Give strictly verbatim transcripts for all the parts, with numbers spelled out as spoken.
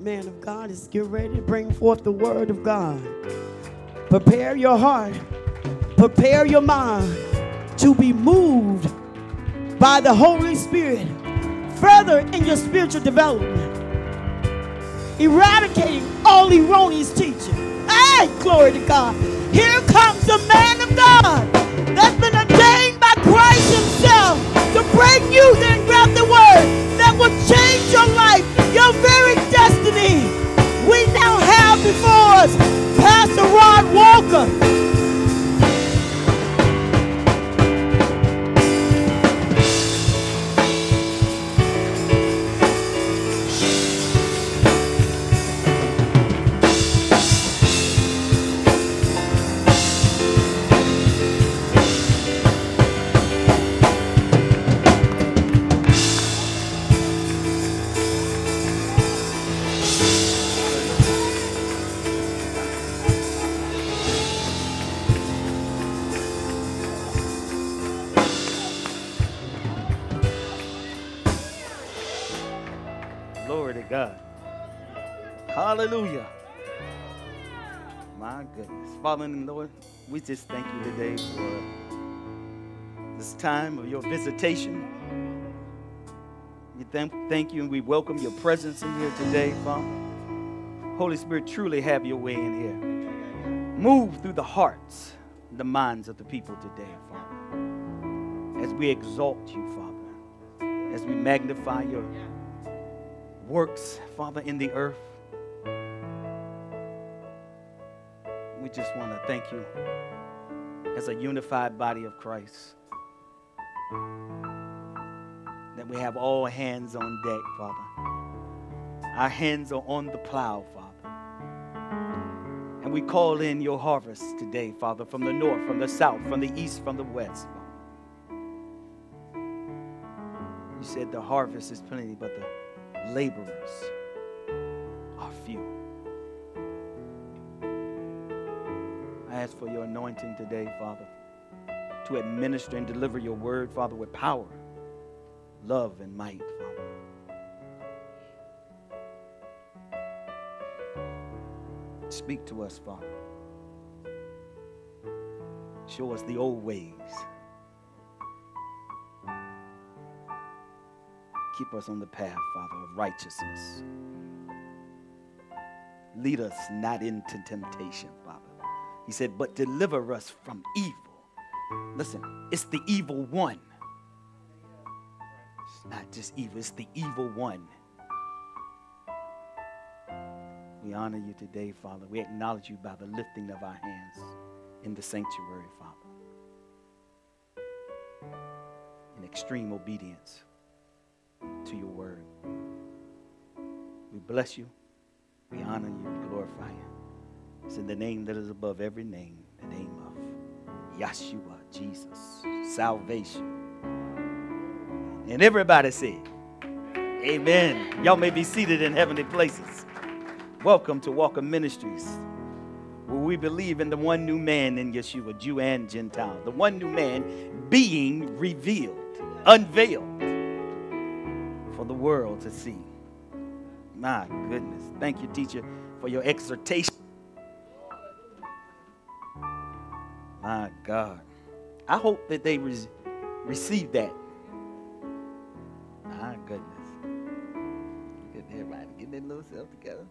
man of God is getting ready to bring forth the word of God. Prepare your heart. Prepare your mind to be moved by the Holy Spirit further in your spiritual development. Eradicating all erroneous teaching. Hey, glory to God. Here comes the man of God that's been ordained by Christ himself to bring you the engrafted word that will change your life, your very destiny. We now have before us Pastor Rod Walker. Hallelujah. My goodness. Father and Lord, we just thank you today for this time of your visitation. We thank, thank you and we welcome your presence in here today, Father. Holy Spirit, truly have your way in here. Move through the hearts and the minds of the people today, Father. As we exalt you, Father. As we magnify your works, Father, in the earth. We just want to thank you as a unified body of Christ that we have all hands on deck, Father. Our hands are on the plow, Father. And we call in your harvest today, Father, from the north, from the south, from the east, from the west, Father. You said the harvest is plenty, but the laborers are few. I ask for your anointing today, Father, to administer and deliver your word, Father, with power, love, and might, Father. Speak to us, Father. Show us the old ways. Keep us on the path, Father, of righteousness. Lead us not into temptation, Father. He said, but deliver us from evil. Listen, it's the evil one. It's not just evil, it's the evil one. We honor you today, Father. We acknowledge you by the lifting of our hands in the sanctuary, Father. In extreme obedience to your word. We bless you. We honor you. We glorify you. It's in the name that is above every name, the name of Yeshua, Jesus, salvation. And everybody said, amen. Y'all may be seated in heavenly places. Welcome to Walker Ministries, where we believe in the one new man in Yeshua, Jew and Gentile. The one new man being revealed, unveiled for the world to see. My goodness. Thank you, teacher, for your exhortation. My God. I hope that they re- receive that. My goodness. Get everybody get their little self together.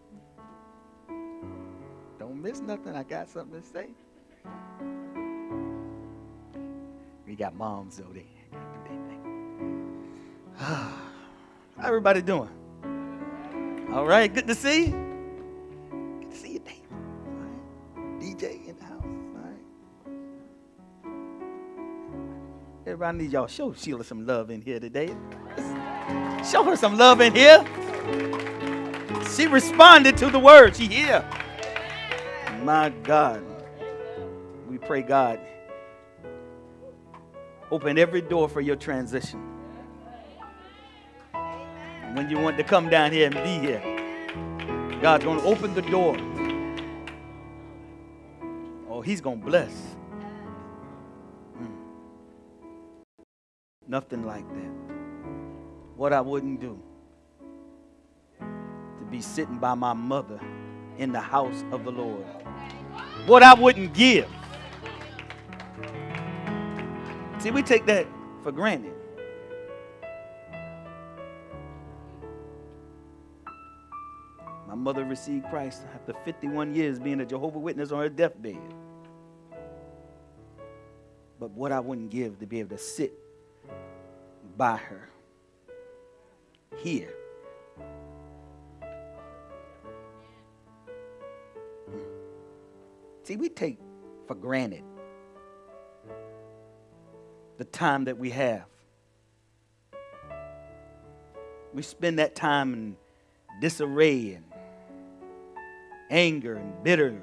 Don't miss nothing. I got something to say. We got moms over there. How everybody doing? All right. Good to see you. Good to see you, Dave. All right. D J in the house. Everybody need y'all show Sheila some love in here today. Let's show her some love in here. She responded to the word. She here. My God. We pray, God, open every door for your transition. And when you want to come down here and be here, God's going to open the door. Oh, he's going to bless. Nothing like that. What I wouldn't do to be sitting by my mother in the house of the Lord. What I wouldn't give. See, we take that for granted. My mother received Christ after fifty-one years being a Jehovah's Witness on her deathbed. But what I wouldn't give to be able to sit by her, here. See, we take for granted the time that we have. We spend that time in disarray and anger and bitter.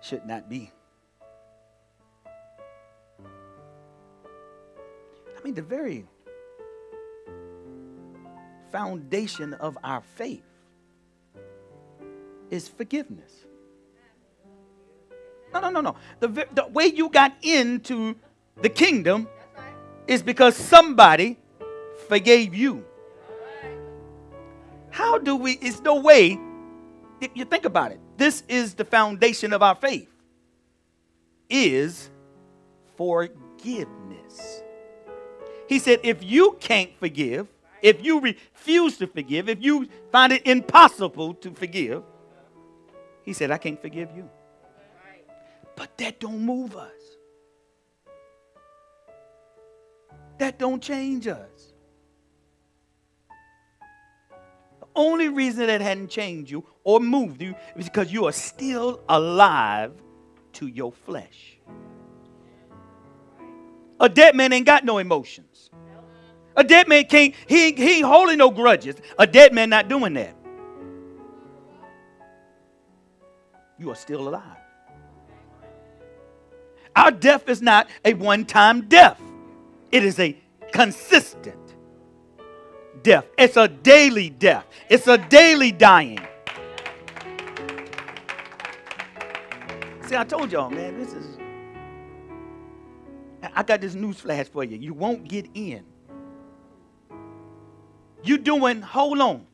Should not be. I mean, the very foundation of our faith is forgiveness. No, no, no, no. The, the way you got into the kingdom is because somebody forgave you. How do we, it's no way, you think about it. This is the foundation of our faith, is forgiveness. He said, if you can't forgive, if you refuse to forgive, if you find it impossible to forgive, he said, I can't forgive you. But that don't move us. That don't change us. Only reason that hadn't changed you or moved you is because you are still alive to your flesh. A dead man ain't got no emotions. A dead man can't, he, he ain't holding no grudges. A dead man not doing that. You are still alive. Our death is not a one-time death. It is a consistent death. It's a daily death. It's a daily dying. See, I told y'all, man, this is... I got this news flash for you. You won't get in. You doing, hold on.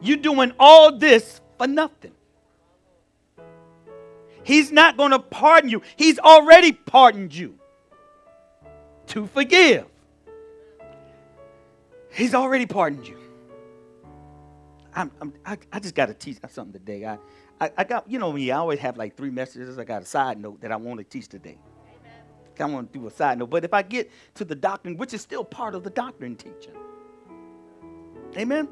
You doing all this for nothing. He's not going to pardon you. He's already pardoned you to forgive. He's already pardoned you. I'm, I'm, I, I just got to teach something today. I, I, I got, you know me, I always have like three messages. I got a side note that I want to teach today. I want to do a side note. But if I get to the doctrine, which is still part of the doctrine teaching. Amen?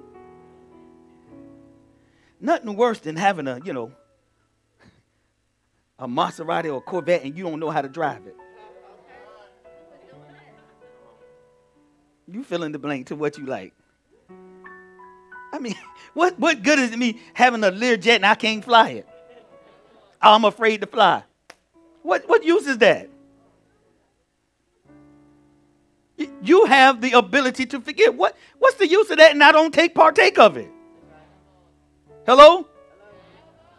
Nothing worse than having a, you know, a Maserati or a Corvette and you don't know how to drive it. You fill in the blank to what you like. I mean, what, what good is it me having a Learjet and I can't fly it? I'm afraid to fly. What, what use is that? You have the ability to forgive. What, what's the use of that and I don't take partake of it? Hello?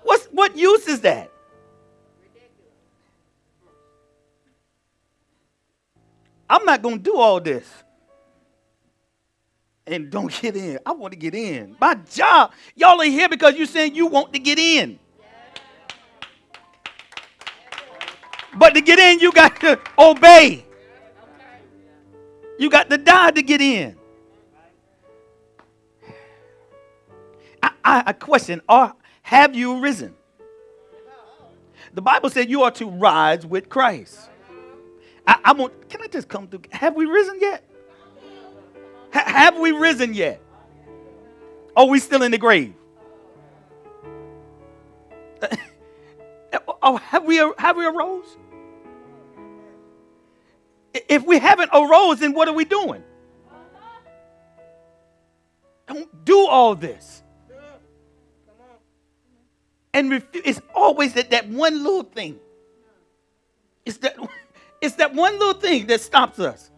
What's, what use is that? I'm not going to do all this and don't get in. I want to get in. My job. Y'all are here because you're saying you want to get in. But to get in, you got to obey. You got to die to get in. I, I, I question, are, have you risen? The Bible said you are to rise with Christ. I, I want, can I just come through? Have we risen yet? H- have we risen yet? Are we still in the grave? oh, have we have we arose? If we haven't arose, then what are we doing? Don't do all this. And refu- it's always that, that one little thing. It's that. It's that one little thing that stops us.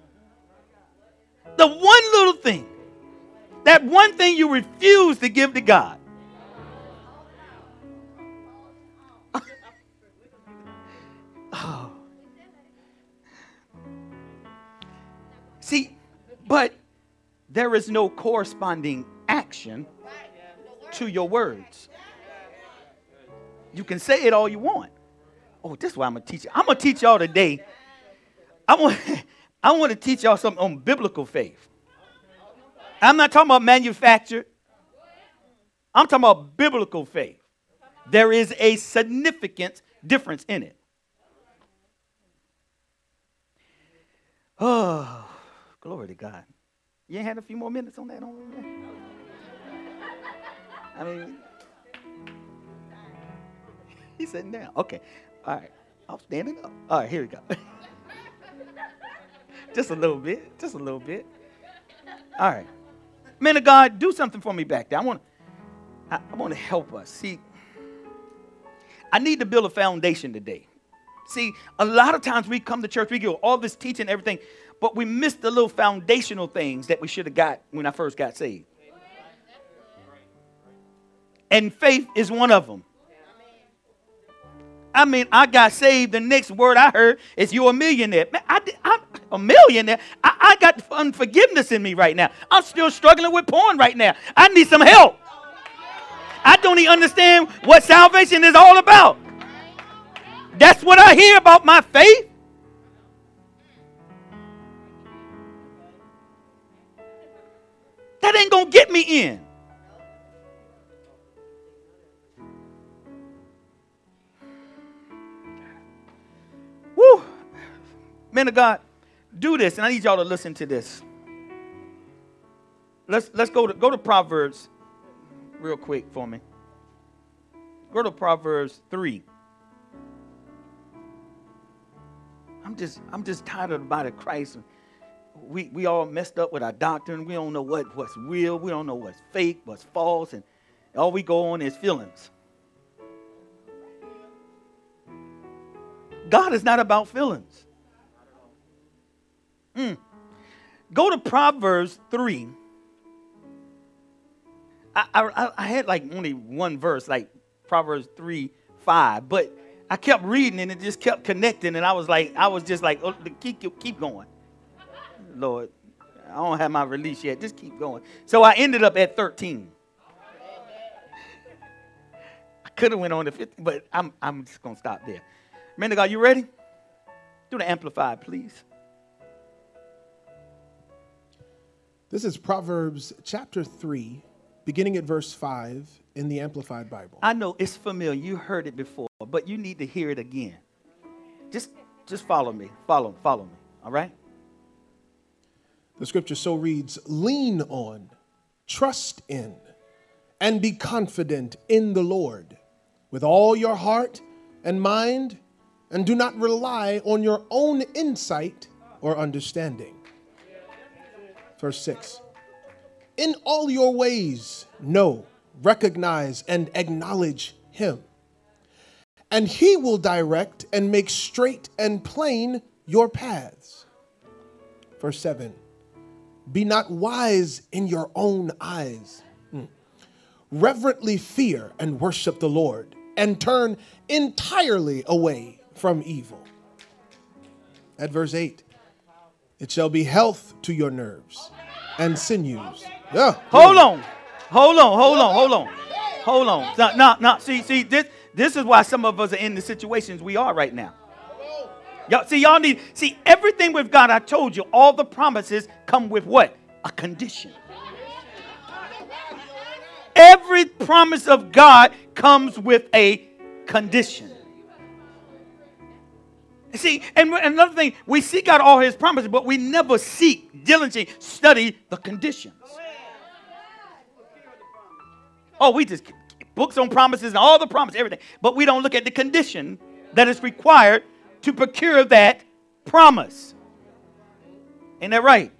The one little thing. That one thing you refuse to give to God. Oh. See, but there is no corresponding action to your words. You can say it all you want. Oh, this is why I'm going to teach you. I'm going to teach y'all today. I want, I want to teach y'all something on biblical faith. I'm not talking about manufactured. I'm talking about biblical faith. There is a significant difference in it. Oh, glory to God. You ain't had a few more minutes on that? On that? I mean, he's sitting down. Okay. All right. I'm standing up. All right, here we go. Just a little bit. Just a little bit. All right. Man of God, do something for me back there. I want I, I want to help us. See, I need to build a foundation today. See, a lot of times we come to church, we get all this teaching, everything, but we miss the little foundational things that we should have got when I first got saved. And faith is one of them. I mean, I got saved. The next word I heard is you're a millionaire. Man, I, I'm a millionaire. I, I got unforgiveness in me right now. I'm still struggling with porn right now. I need some help. I don't even understand what salvation is all about. That's what I hear about my faith. That ain't going to get me in. Woo. Man of God, do this. And I need y'all to listen to this. Let's, let's go to, go to Proverbs. Real quick for me. Go to Proverbs three. I'm just I'm just tired of the body of Christ. We we all messed up with our doctrine. We don't know what, what's real. We don't know what's fake, what's false, and all we go on is feelings. God is not about feelings. Mm. Go to Proverbs three. I, I, I had like only one verse, like Proverbs three, five, but I kept reading and it just kept connecting, and I was like, I was just like, oh, keep, keep going. Lord, I don't have my release yet. Just keep going. So I ended up at thirteen. I could have went on to fifteen, but I'm, I'm just going to stop there. Man of God, you ready? Do the Amplified, please. This is Proverbs chapter three. Beginning at verse five in the Amplified Bible. I know it's familiar. You heard it before, but you need to hear it again. Just, just follow me. Follow, follow me. All right? The scripture so reads, lean on, trust in, and be confident in the Lord with all your heart and mind, and do not rely on your own insight or understanding. Verse six. In all your ways, know, recognize, and acknowledge him. And he will direct and make straight and plain your paths. Verse seven, be not wise in your own eyes. Mm. Reverently fear and worship the Lord, and turn entirely away from evil. At verse eight, it shall be health to your nerves and sinews. Yeah. Hold on. Hold on. Hold on. Hold on. Hold on. No, no, no. See, see, this this is why some of us are in the situations we are right now. Y'all, see, y'all need, see, everything with God, I told you, all the promises come with what? A condition. Every promise of God comes with a condition. See, and another thing, we seek out all his promises, but we never seek, diligently study the conditions. Oh, we just books on promises and all the promises, everything. But we don't look at the condition that is required to procure that promise. Ain't that right?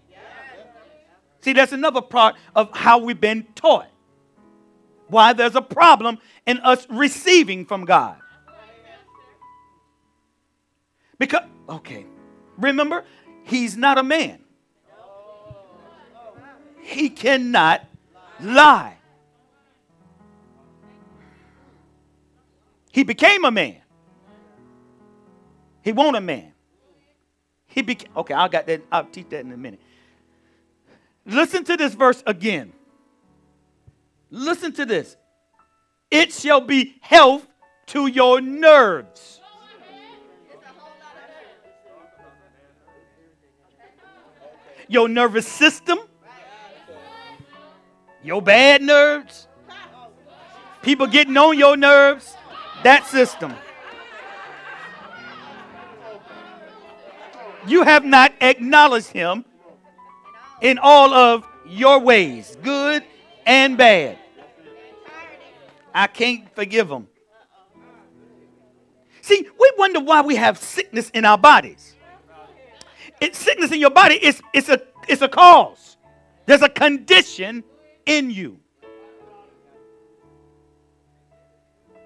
See, that's another part of how we've been taught. Why there's a problem in us receiving from God. Because, okay, remember, he's not a man. He cannot lie. He became a man. He won't a man. He became, okay, I got that. I'll teach that in a minute. Listen to this verse again. Listen to this. It shall be health to your nerves. Your nervous system. Your bad nerves. People getting on your nerves. That system. You have not acknowledged him in all of your ways, good and bad. I can't forgive him. See, we wonder why we have sickness in our bodies. It's sickness in your body. It's, it's, a, it's a cause. There's a condition in you.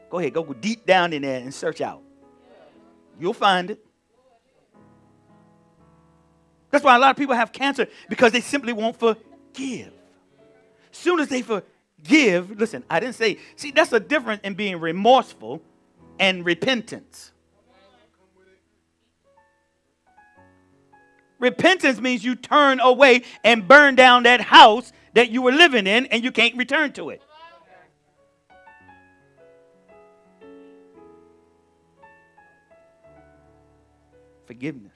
Go ahead. Go deep down in there and search out. You'll find it. That's why a lot of people have cancer, because they simply won't forgive. Soon as they forgive, listen, I didn't say, see, that's a difference in being remorseful and repentance. Repentance means you turn away and burn down that house that you were living in, and you can't return to it. Forgiveness.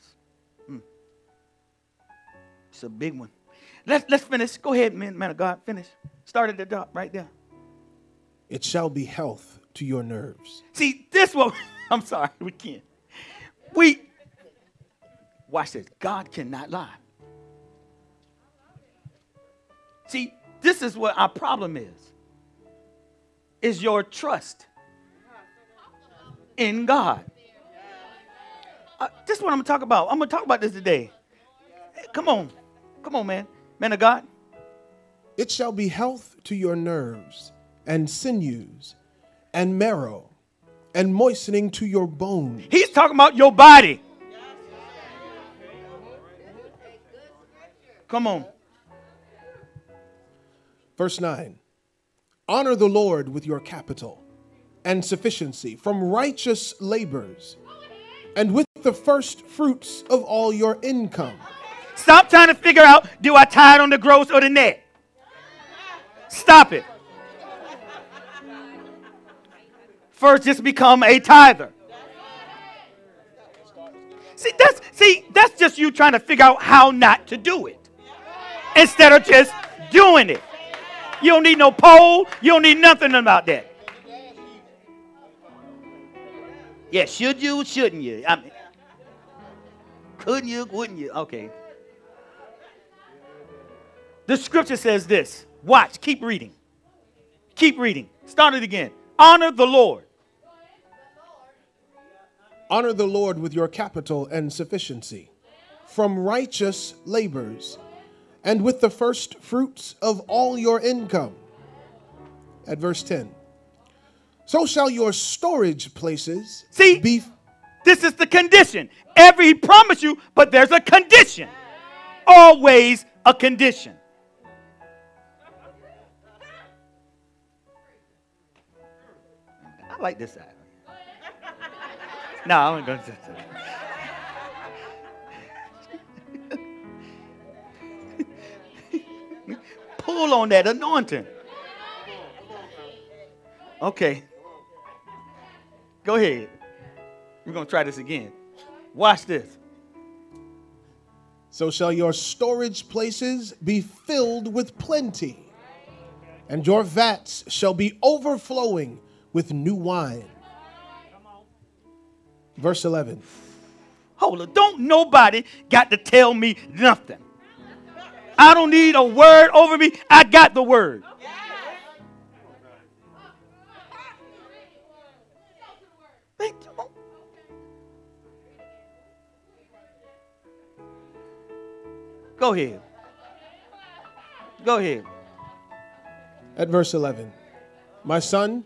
It's a big one. Let's, let's finish. Go ahead, man, man of God. Finish. Start at the top right there. It shall be health to your nerves. See, this one, I'm sorry, we can't. We, watch this. God cannot lie. See, this is what our problem is. Is your trust in God. Uh, this is what I'm going to talk about. I'm going to talk about this today. Hey, come on. Come on, man. Man of God. It shall be health to your nerves and sinews and marrow and moistening to your bones. He's talking about your body. Come on. Verse nine. Honor the Lord with your capital and sufficiency from righteous labors and with the first fruits of all your income. Stop trying to figure out, do I tie it on the gross or the net? Stop it. First, just become a tither. See, that's see, that's just you trying to figure out how not to do it. Instead of just doing it. You don't need no poll. You don't need nothing about that. Yeah, should you, shouldn't you? I mean, couldn't you, wouldn't you? Okay. The scripture says this. Watch. Keep reading. Keep reading. Start it again. Honor the Lord. Honor the Lord with your capital and sufficiency, from righteous labors, and with the first fruits of all your income. At verse ten. So shall your storage places See, be... See, this is the condition. Every he promised you, but there's a condition. Always a condition. I like this side. No, I don't do that. Pull on that anointing. Okay. Go ahead. We're going to try this again. Watch this. So shall your storage places be filled with plenty, and your vats shall be overflowing with new wine. Verse eleven. Hold on. Don't nobody got to tell me nothing. I don't need a word over me. I got the word. Thank you. Go ahead. Go ahead. At verse eleven. My son,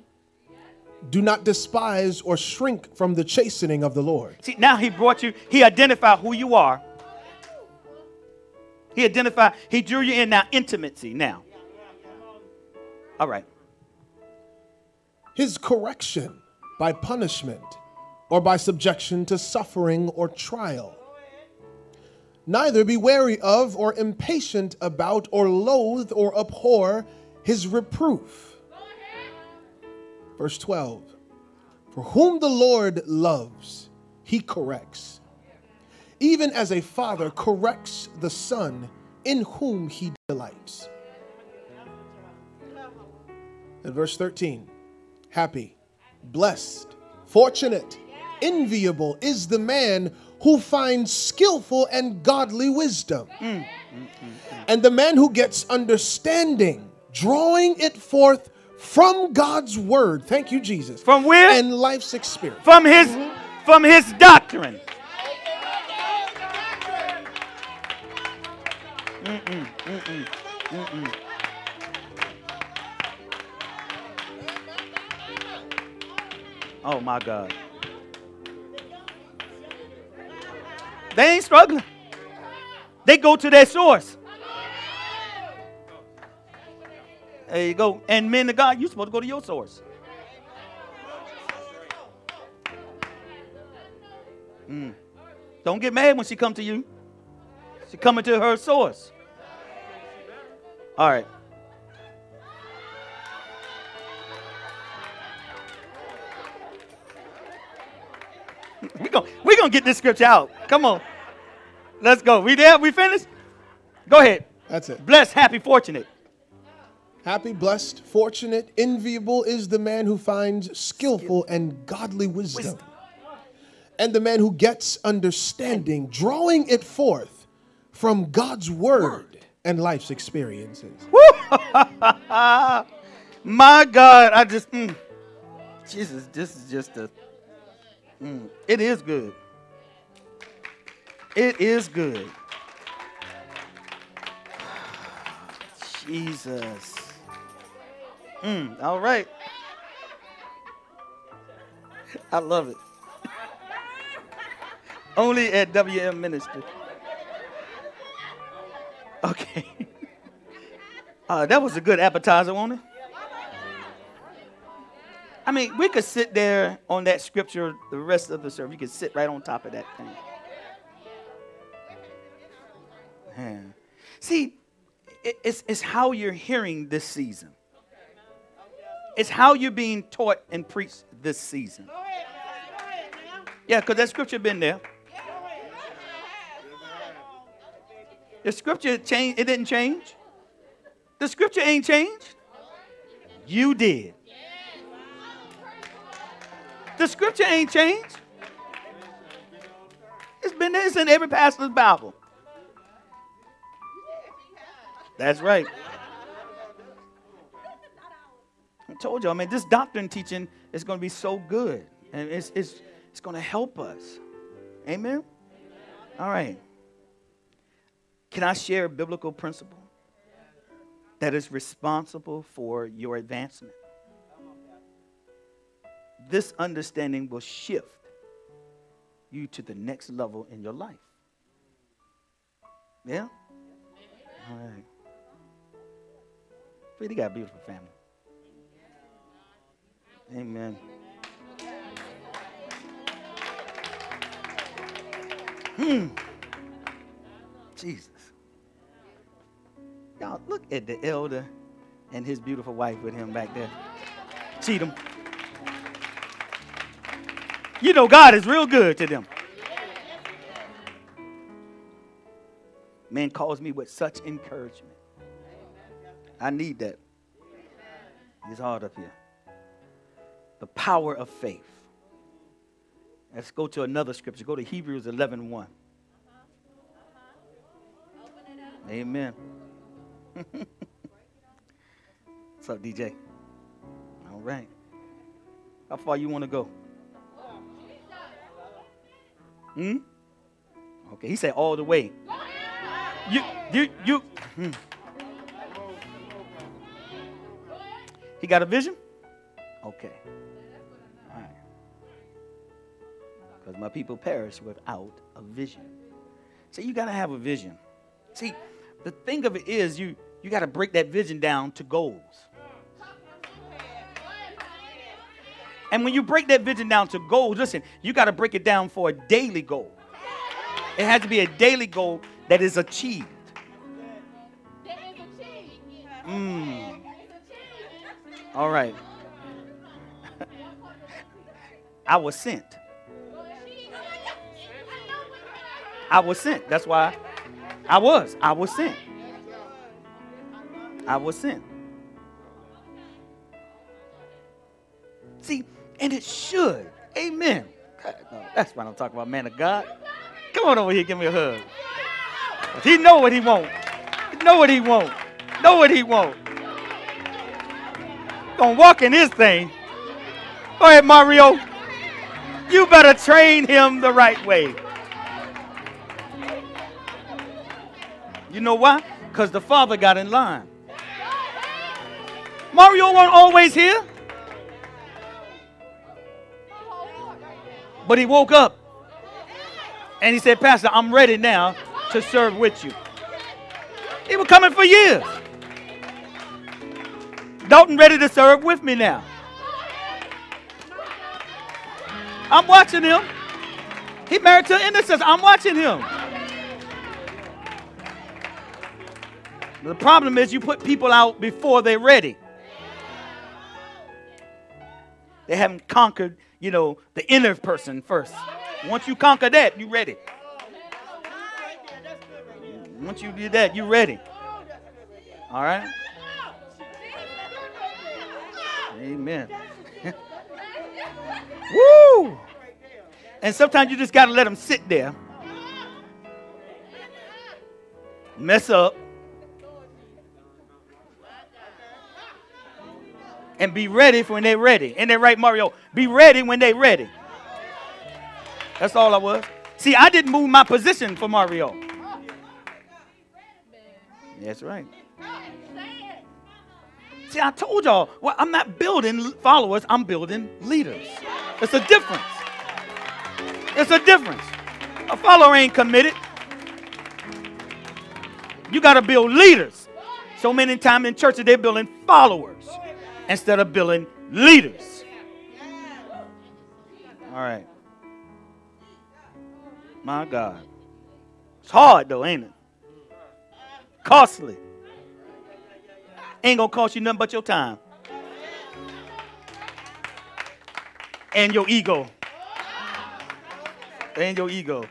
do not despise or shrink from the chastening of the Lord. See, now he brought you, he identified who you are. He identified, he drew you in now, intimacy now. All right. His correction by punishment or by subjection to suffering or trial. Neither be wary of or impatient about or loathe or abhor his reproof. Verse twelve, for whom the Lord loves, he corrects, even as a father corrects the son in whom he delights. And verse thirteen, happy, blessed, fortunate, enviable is the man who finds skillful and godly wisdom. Mm. And the man who gets understanding, drawing it forth from God's word. Thank you, Jesus. From where? And life's experience. From his, mm-hmm. from his doctrine. Mm-mm, mm-mm, mm-mm. Oh, my God. They ain't struggling. They go to their source. There you go. And men of God, you're supposed to go to your source. Mm. Don't get mad when she comes to you. She's coming to her source. All right. We're going we're gonna get this scripture out. Come on. Let's go. We there? We finished? Go ahead. That's it. Blessed, happy, fortunate. Happy, blessed, fortunate, enviable is the man who finds skillful and godly wisdom. wisdom. And the man who gets understanding, drawing it forth from God's word, word. and life's experiences. Woo! My God, I just, mm. Jesus, this is just a... Mm, it is good. It is good. Jesus. Mm, all right. I love it. Only at W M Ministry. Okay. Uh, that was a good appetizer, wasn't it? I mean, we could sit there on that scripture the rest of the service. You could sit right on top of that thing. Yeah. See, it's, it's how you're hearing this season. It's how you're being taught and preached this season. Yeah, because that scripture been there. The scripture changed. It didn't change. The scripture ain't changed. You did. The scripture ain't changed. It's been there. It's in every pastor's Bible. That's right. I told y'all, man, this doctrine teaching is going to be so good. And it's it's it's going to help us. Amen? All right. Can I share a biblical principle that is responsible for your advancement? This understanding will shift you to the next level in your life. Yeah? All right. They got a beautiful family. Amen. Hmm. Jesus. Y'all, look at the elder and his beautiful wife with him back there. Cheat him. You know, God is real good to them. Man calls me with such encouragement. I need that. It's hard up here. The power of faith. Let's go to another scripture. Go to Hebrews eleven one. Amen. What's up, D J? All right. How far you want to go? Hmm? Okay, he said all the way. You, you, you. Hmm. He got a vision? Okay. All right. Because my people perish without a vision. See, you got to have a vision. See, the thing of it is you, you got to break that vision down to goals. And when you break that vision down to goals, listen, you got to break it down for a daily goal. It has to be a daily goal that is achieved. Mm. All right. I was sent. I was sent. That's why I was. I was sent. I was sent. See, and it should. Amen. God, no, that's what I'm talking about, man of God. Come on over here, give me a hug. He know what he want. He know what he want. Know what he want. Gonna walk in his thing. Go ahead, Mario. You better train him the right way. You know why? Because the Father got in line. Mario wasn't always here. But he woke up and he said, Pastor, I'm ready now to serve with you. He was coming for years. Dalton ready to serve with me now. I'm watching him. He married to an intercessor. I'm watching him. The problem is you put people out before they're ready. They haven't conquered, you know, the inner person first. Once you conquer that, you're ready. Once you do that, you're ready. All right? Amen. Woo! And sometimes you just got to let them sit there. Mess up. And be ready for when they're ready. And they're right, Mario. Be ready when they're ready. That's all I was. See, I didn't move my position for Mario. That's right. See, I told y'all, well, I'm not building followers. I'm building leaders. It's a difference. It's a difference. A follower ain't committed. You got to build leaders. So many times in churches, they're building followers instead of building leaders. All right. My God. It's hard though, ain't it? Costly. Ain't going to cost you nothing but your time. And your ego. And your ego.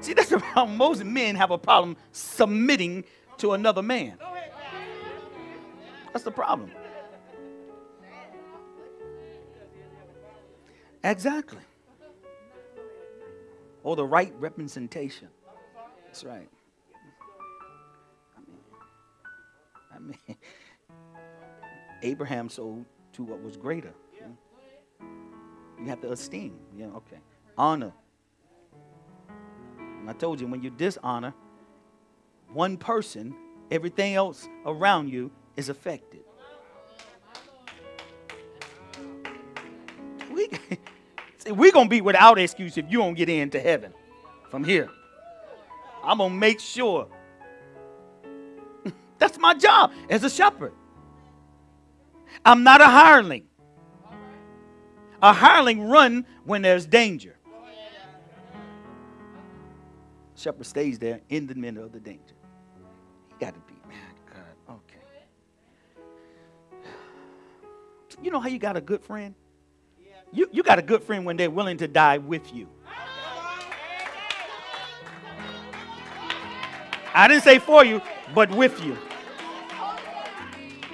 See, that's the problem. Most men have a problem submitting to another man. That's the problem. Exactly. Or the right representation. That's right. I mean, I mean, Abraham sold to what was greater. You know? You have to esteem. Yeah, okay. Honor. And I told you, when you dishonor one person, everything else around you is affected. We, see, we're going to be without excuse if you don't get into heaven from here. I'm going to make sure. That's my job as a shepherd. I'm not a hireling. A hireling run when there's danger. Shepherd stays there in the middle of the danger. You got to be, man, God, okay. You know how you got a good friend? You, you got a good friend when they're willing to die with you. I didn't say for you, but with you.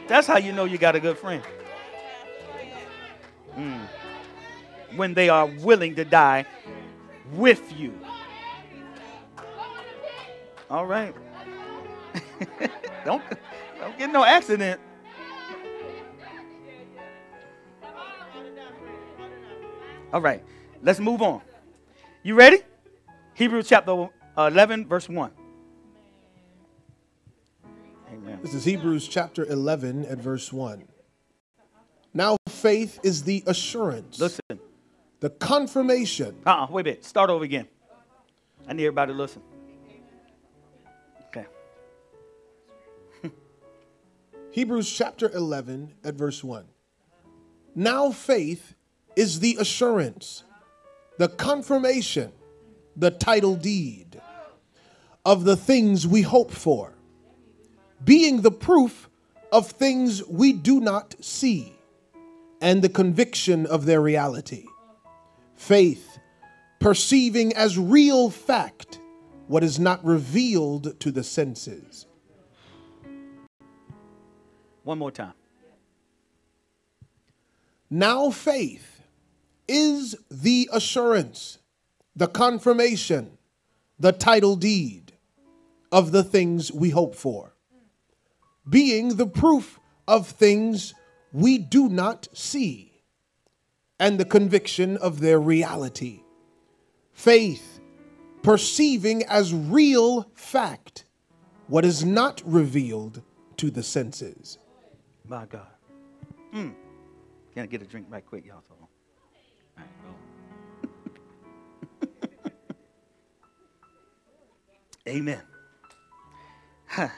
That's how you know you got a good friend. Mm. When they are willing to die with you. All right. don't, don't get no accident. All right, let's move on. You ready? Hebrews chapter eleven, verse one. Amen. This is Hebrews chapter eleven at verse one. Now faith is the assurance. Listen. The confirmation. Uh-uh, wait a bit. Start over again. I need everybody to listen. Okay. Hebrews chapter eleven at verse one. Now faith is the assurance, the confirmation, the title deed of the things we hope for, being the proof of things we do not see, and the conviction of their reality. Faith, perceiving as real fact what is not revealed to the senses. One more time. Now faith is the assurance, the confirmation, the title deed of the things we hope for, being the proof of things we do not see, and the conviction of their reality. Faith, perceiving as real fact what is not revealed to the senses. My God. Mm. Can I get a drink right quick, y'all? All right, go. Amen. Huh.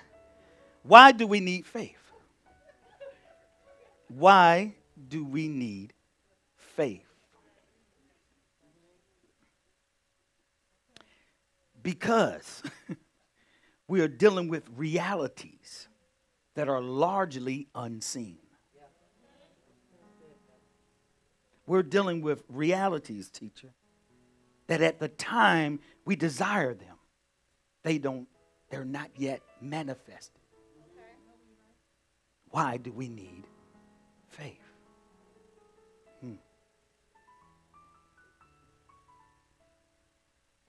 Why do we need faith? Why do we need faith? Because we are dealing with realities that are largely unseen. We're dealing with realities, teacher, that at the time we desire them, they don't, they're not yet manifested. Why do we need faith? Hmm.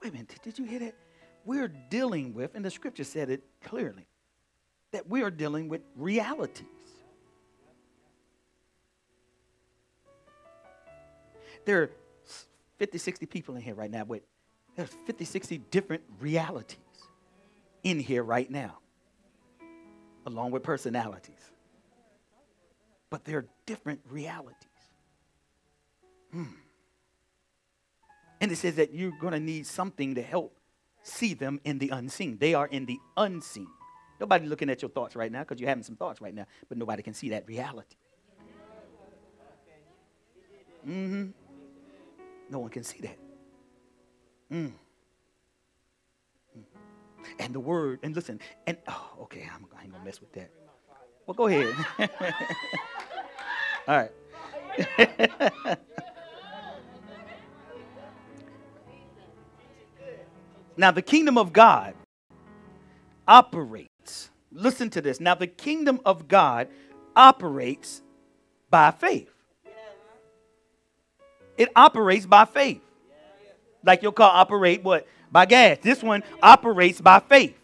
Wait a minute, did you hear that? We're dealing with, and the scripture said it clearly, that we are dealing with realities. There are fifty, sixty people in here right now, but there's fifty, sixty different realities in here right now, along with personalities. But they're different realities. Hmm. And it says that you're going to need something to help see them in the unseen. They are in the unseen. Nobody's looking at your thoughts right now because you're having some thoughts right now, but nobody can see that reality. Mm-hmm. No one can see that. Mm. Mm. And the word, and listen, and oh, okay, I'm, I ain't going to mess with that. Well, go ahead. All right. Now, the kingdom of God operates. Listen to this. Now, the kingdom of God operates by faith. It operates by faith. Like your car operate what? By gas. This one operates by faith.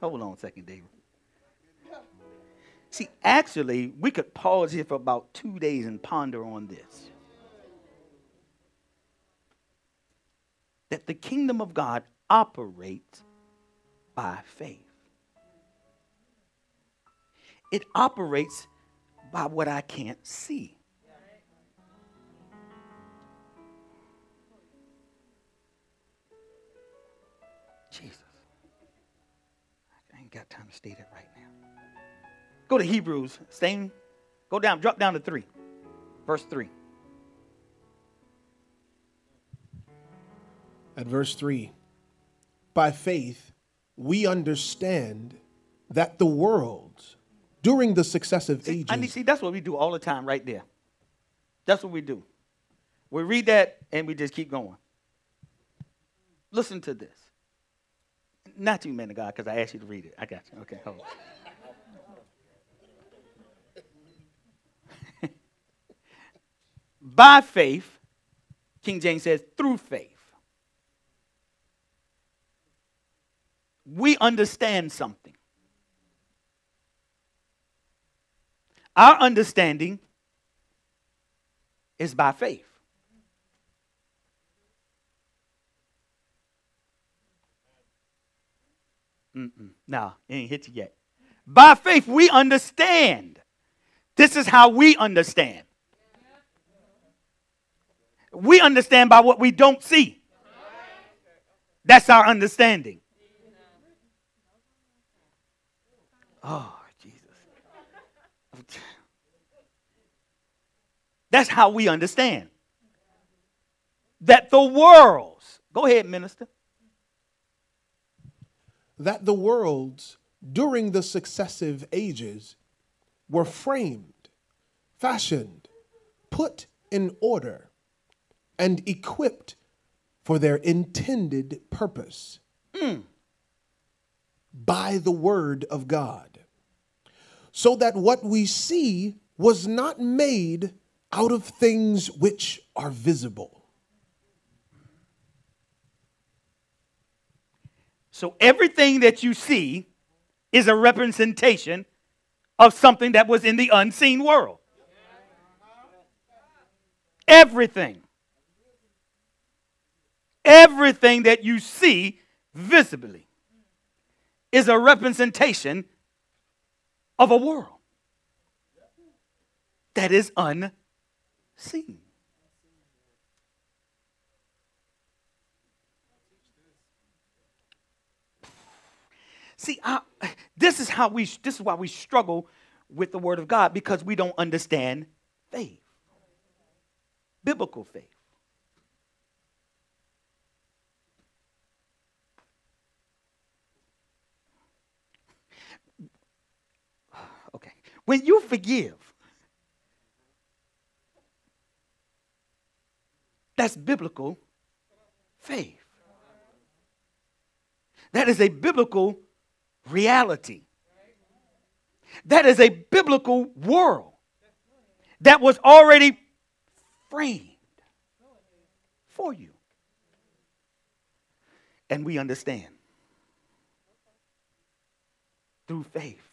Hold on a second, David. See, actually, we could pause here for about two days and ponder on this. That the kingdom of God operates by faith. It operates by what I can't see. Jesus. I ain't got time to state it right now. Go to Hebrews. Same. Go down. Drop down to three. Verse three. At verse three. By faith, we understand that the worlds, during the successive ages. See, I mean, see, that's what we do all the time right there. That's what we do. We read that and we just keep going. Listen to this. Not you, man of God, because I asked you to read it. I got you. Okay, hold on. By faith, King James says, through faith. We understand something. Our understanding is by faith. Mm-mm. Nah, it ain't hit you yet. By faith, we understand. This is how we understand. We understand by what we don't see. That's our understanding. Oh. That's how we understand. that the worlds, go ahead, minister. That the worlds during the successive ages were framed, fashioned, put in order, and equipped for their intended purpose mm. by the word of God, so that what we see was not made out of things which are visible. So everything that you see is a representation of something that was in the unseen world. Everything. Everything that you see visibly is a representation of a world that is unseen. See, I, this is how we. This is why we struggle with the Word of God, because we don't understand faith, biblical faith. Okay, when you forgive, that's biblical faith. That is a biblical reality. That is a biblical world that was already framed for you. And we understand through faith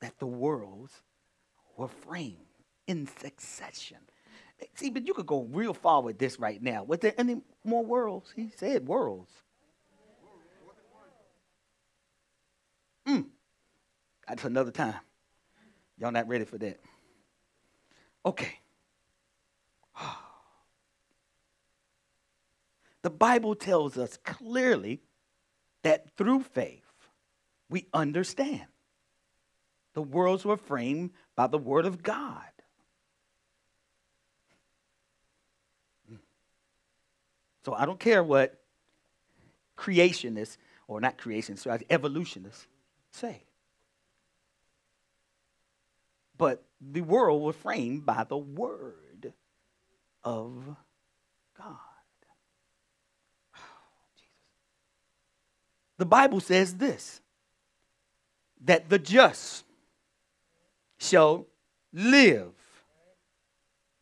that the worlds were framed in succession. See, but you could go real far with this right now. Was there any more worlds? He said worlds. Mm. That's another time. Y'all not ready for that. Okay. The Bible tells us clearly that through faith we understand the worlds were framed by the word of God. So I don't care what creationists, or not creationists, sorry, evolutionists say. But the world was framed by the word of God. Oh, Jesus. The Bible says this, that the just shall live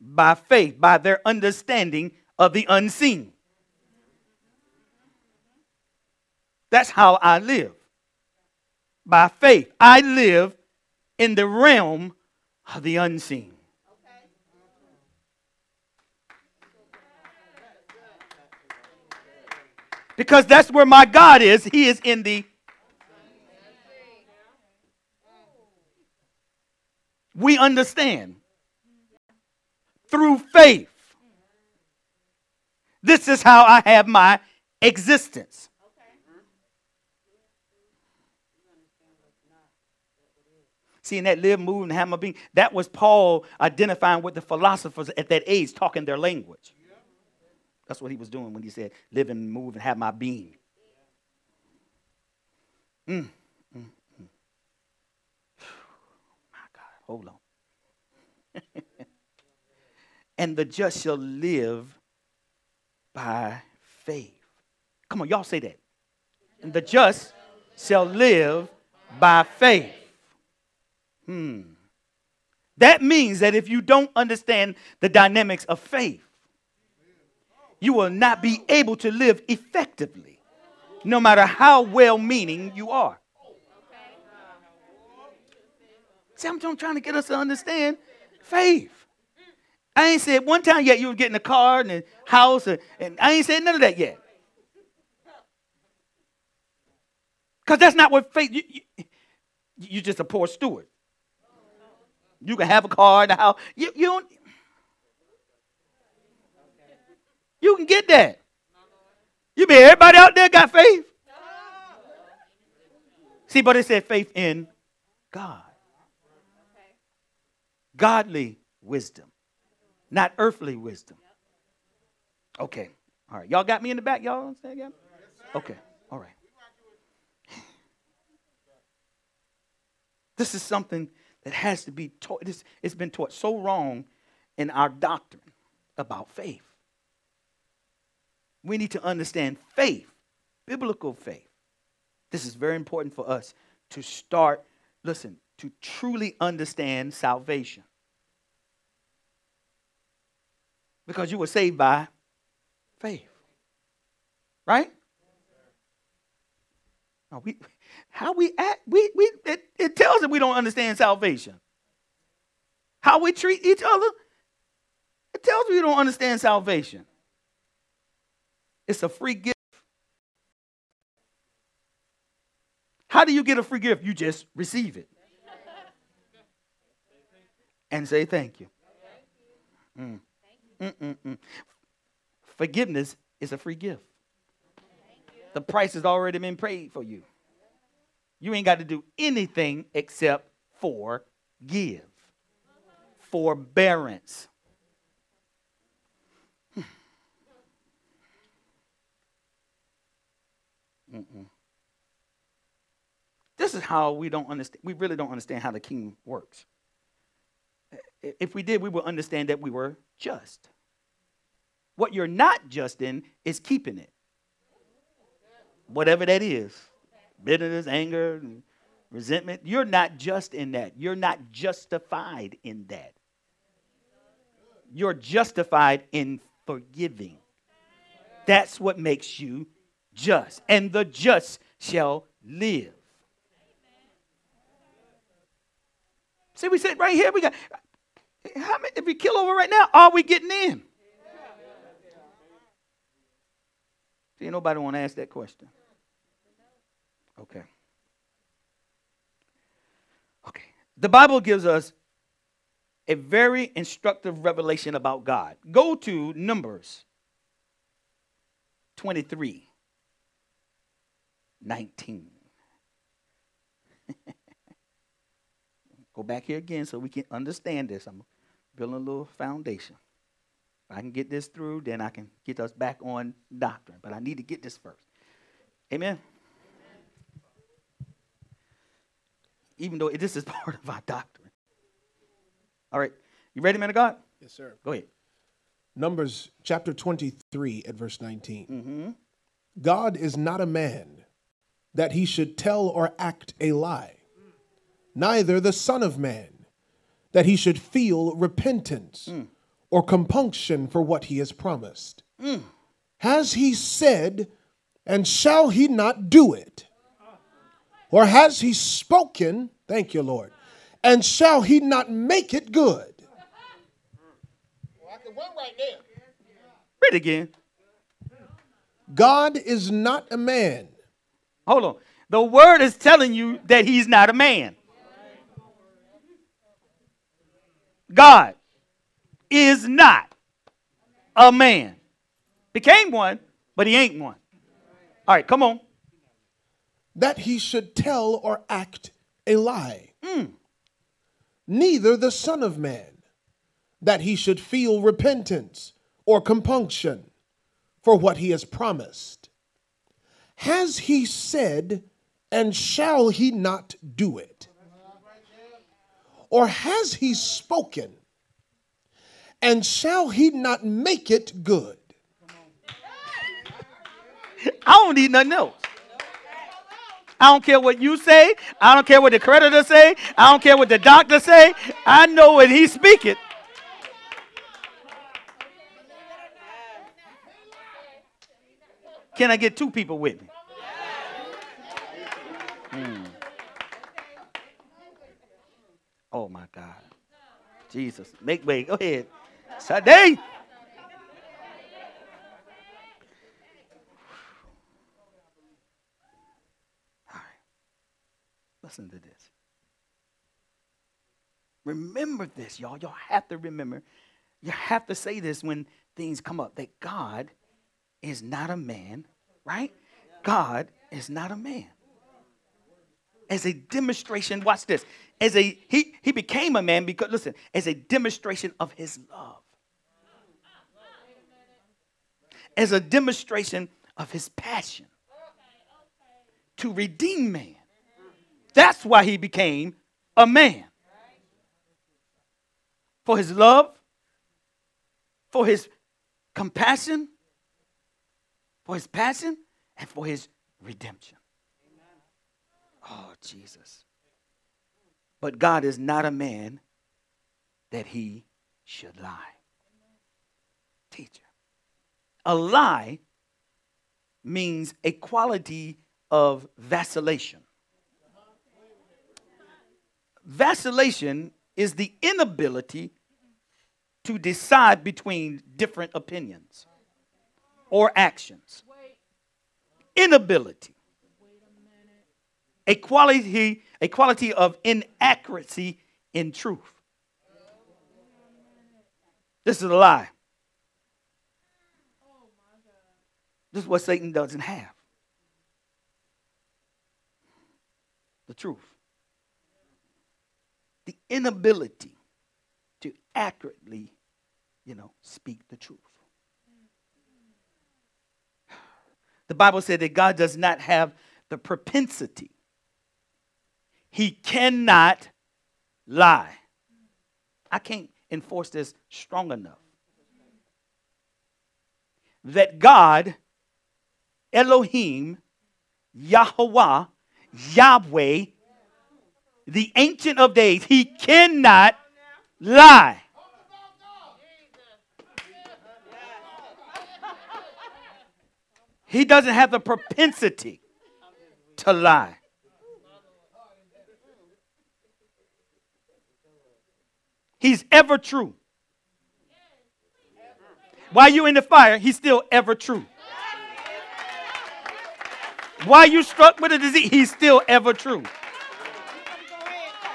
by faith, by their understanding of the unseen. That's how I live. By faith, I live in the realm of the unseen. Because that's where my God is. He is in the... We understand through faith. This is how I have my existence. Seeing that live, move, and have my being. That was Paul identifying with the philosophers at that age, talking their language. That's what he was doing when he said, live and move and have my being. Mm, mm, mm. Whew, my God, hold on. And the just shall live by faith. Come on, y'all say that. And the just shall live by faith. Hmm. That means that if you don't understand the dynamics of faith, you will not be able to live effectively, no matter how well-meaning you are. See, I'm trying to get us to understand faith. I ain't said one time yet you were getting a car and a house, and, and I ain't said none of that yet. Because that's not what faith... You, you, you're just a poor steward. You can have a car in the house. You, you, don't, you can get that. You mean everybody out there got faith? See, but it said faith in God. Godly wisdom, not earthly wisdom. Okay. All right. Y'all got me in the back? Y'all understand? Yes, okay. All right. This is something that has to be taught. This, it's been taught so wrong in our doctrine about faith. We need to understand faith, biblical faith. This is very important for us to start, listen, to truly understand salvation. Because you were saved by faith. Right? No, we, how we act, we, we, it, it tells us we don't understand salvation. How we treat each other, it tells us we don't understand salvation. It's a free gift. How do you get a free gift? You just receive it. And say thank you. Mm. Mm-mm-mm. Forgiveness is a free gift. The price has already been paid for you. You ain't got to do anything except forgive. Forbearance. Mm-mm. This is how we don't understand. We really don't understand how the kingdom works. If we did, we would understand that we were just. What you're not just in is keeping it. Whatever that is. Bitterness, anger, resentment. You're not just in that. You're not justified in that. You're justified in forgiving. That's what makes you just. And the just shall live. See, we sit right here. We got, how many, if we kill over right now, are we getting in? See, nobody want to ask that question. Okay. Okay. The Bible gives us a very instructive revelation about God. Go to Numbers twenty-three, nineteen. Go back here again so we can understand this. I'm building a little foundation. If I can get this through, then I can get us back on doctrine. But I need to get this first. Amen? Even though this is part of our doctrine. All right. You ready, man of God? Yes, sir. Go ahead. Numbers chapter twenty-three at verse nineteen. Mm-hmm. God is not a man that he should tell or act a lie. Neither the Son of Man, that he should feel repentance mm. or compunction for what he has promised. Mm. Has he said, and shall he not do it? Or has he spoken, thank you, Lord, and shall he not make it good? Well, I can run right there. Read it again. God is not a man. Hold on. The word is telling you that he's not a man. God is not a man. Became one, but he ain't one. All right, come on. That he should tell or act a lie. Mm. Neither the Son of Man, that he should feel repentance or compunction for what he has promised. Has he said, and shall he not do it? Or has he spoken, and shall he not make it good? I don't need nothing else. I don't care what you say. I don't care what the creditor say. I don't care what the doctor say. I know when he speak it. Can I get two people with me? Mm. Oh, my God. Jesus. Make way. Go ahead. Today. All right. Listen to this. Remember this, y'all. Y'all have to remember. You have to say this when things come up. That God is not a man, right? God is not a man. As a demonstration, watch this. As a he he became a man because listen, as a demonstration of his love. as a demonstration of his passion to redeem man. That's why he became a man. For his love, for his compassion, for his passion, and for his redemption. Oh, Jesus. But God is not a man that he should lie. Teacher. A lie means a quality of vacillation. Vacillation is the inability to decide between different opinions or actions. Inability. A quality, a quality of inaccuracy in truth. This is a lie. This is what Satan doesn't have. The truth. The inability to accurately, you know, speak the truth. The Bible said that God does not have the propensity. He cannot lie. I can't enforce this strong enough. That God, Elohim, Yahweh, Yahweh, the Ancient of Days, he cannot lie. He doesn't have the propensity to lie. He's ever true. While you're in the fire, he's still ever true. While you're struck with a disease, he's still ever true.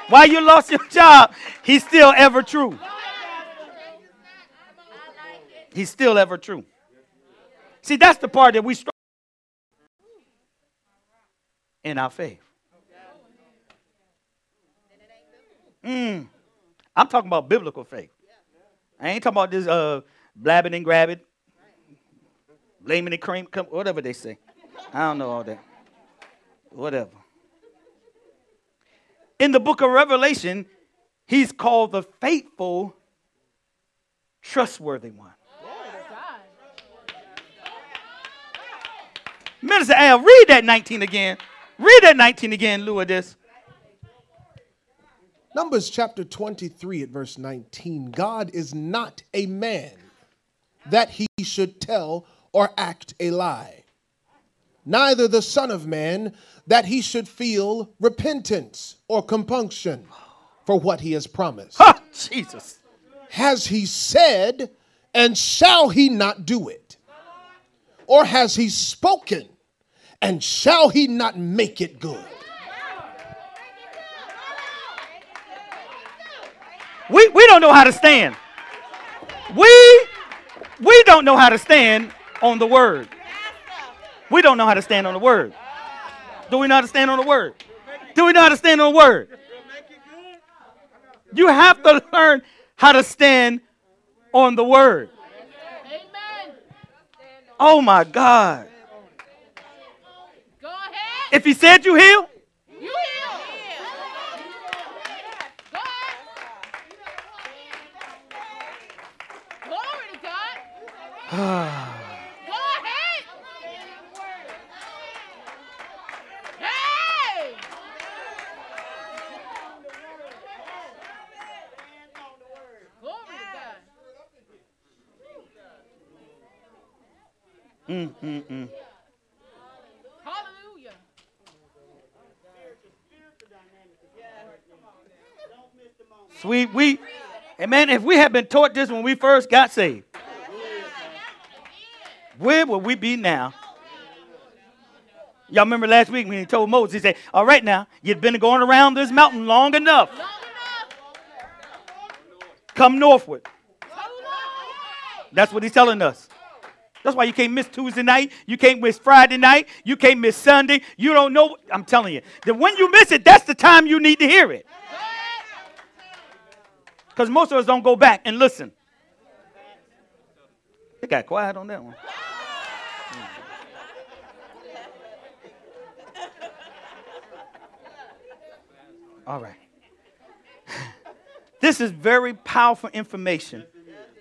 While you lost your job, he's still ever true. He's still ever true. See, that's the part that we struggle in our faith. Mm. I'm talking about biblical faith. I ain't talking about this uh, blabbing and grabbing, blaming and cream, whatever they say. I don't know all that. Whatever. In the book of Revelation, he's called the faithful, trustworthy one. Minister Al, read that nineteen again. Read that nineteen again, Lou, of this. Numbers chapter twenty-three at verse nineteen. God is not a man that he should tell or act a lie. Neither the Son of Man that he should feel repentance or compunction for what he has promised. Ha, Jesus. Has he said, and shall he not do it? Or has he spoken, and shall he not make it good? We, we don't know how to stand. We, we don't know how to stand on the word. We don't know how to stand on the word. Do we know how to stand on the word? Do we know how to stand on the word? You have to learn how to stand on the word. Oh, my God. Go ahead. If he said you heal, you heal. Go ahead. Glory to God. Go ahead. Hey. Glory to God. Mm, mm, mm. Hallelujah. Sweet, we, amen, if we had been taught this when we first got saved, where would we be now? Y'all remember last week when he told Moses, he said, all right now, you've been going around this mountain long enough. Long enough. Come northward. That's what he's telling us. That's why you can't miss Tuesday night. You can't miss Friday night. You can't miss Sunday. You don't know. I'm telling you. That when you miss it, that's the time you need to hear it. Because most of us don't go back and listen. They got quiet on that one. All right. This is very powerful information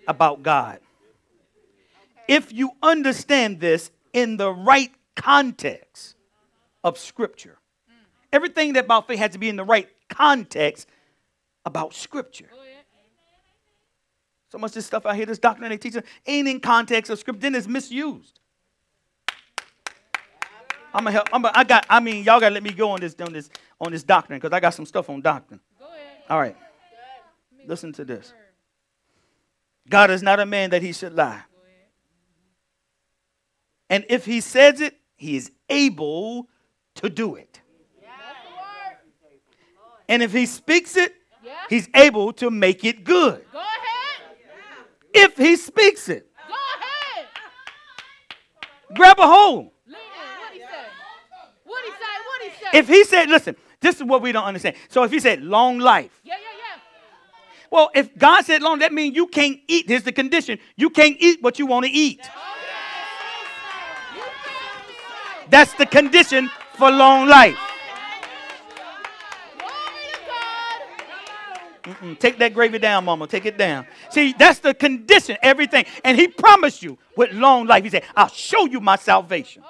about God. If you understand this in the right context of Scripture, everything that about faith has to be in the right context about Scripture. So much of this stuff out here, this doctrine they teach, ain't in context of Scripture, then it's misused. I'm gonna help. I'm a, I got. I mean, y'all gotta let me go on this, on this, on this doctrine, because I got some stuff on doctrine. Go ahead. All right. Listen to this. God is not a man that he should lie. And if he says it, he is able to do it. And if he speaks it, he's able to make it good. Go ahead. If he speaks it. Go ahead. Grab a hold. What he said, what he said. If he said, listen, this is what we don't understand. So if he said long life. Yeah, yeah, yeah. Well, if God said long, that means you can't eat. Here's the condition. You can't eat what you want to eat. That's the condition for long life. Mm-mm, take that gravy down, mama. Take it down. See, that's the condition, everything. And he promised you with long life. He said, I'll show you my salvation.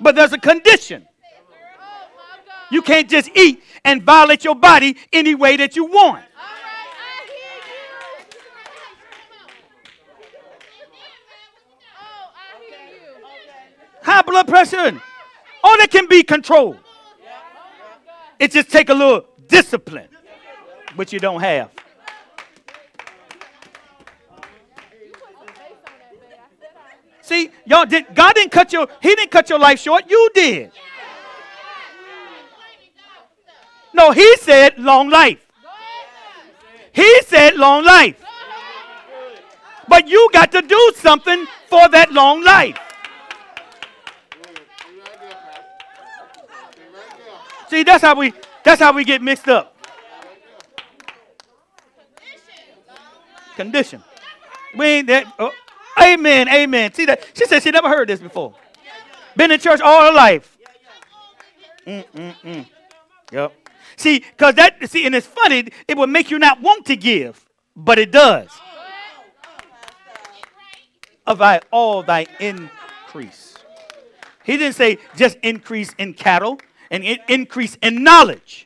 But there's a condition. You can't just eat and violate your body any way that you want. High blood pressure. All that can be controlled. It just take a little discipline, which you don't have. See, y'all did, God didn't cut your, he didn't cut your life short. You did. No, he said long life. He said long life. But you got to do something for that long life. See, that's how we, that's how we get mixed up. Condition. We ain't that. Oh. Amen, amen. See that? She said she never heard this before. Been in church all her life. Mm, mm, mm. Yep. See, because that, see, and it's funny, it would make you not want to give, but it does. Of thy, all thy increase. He didn't say just increase in cattle and in, increase in knowledge.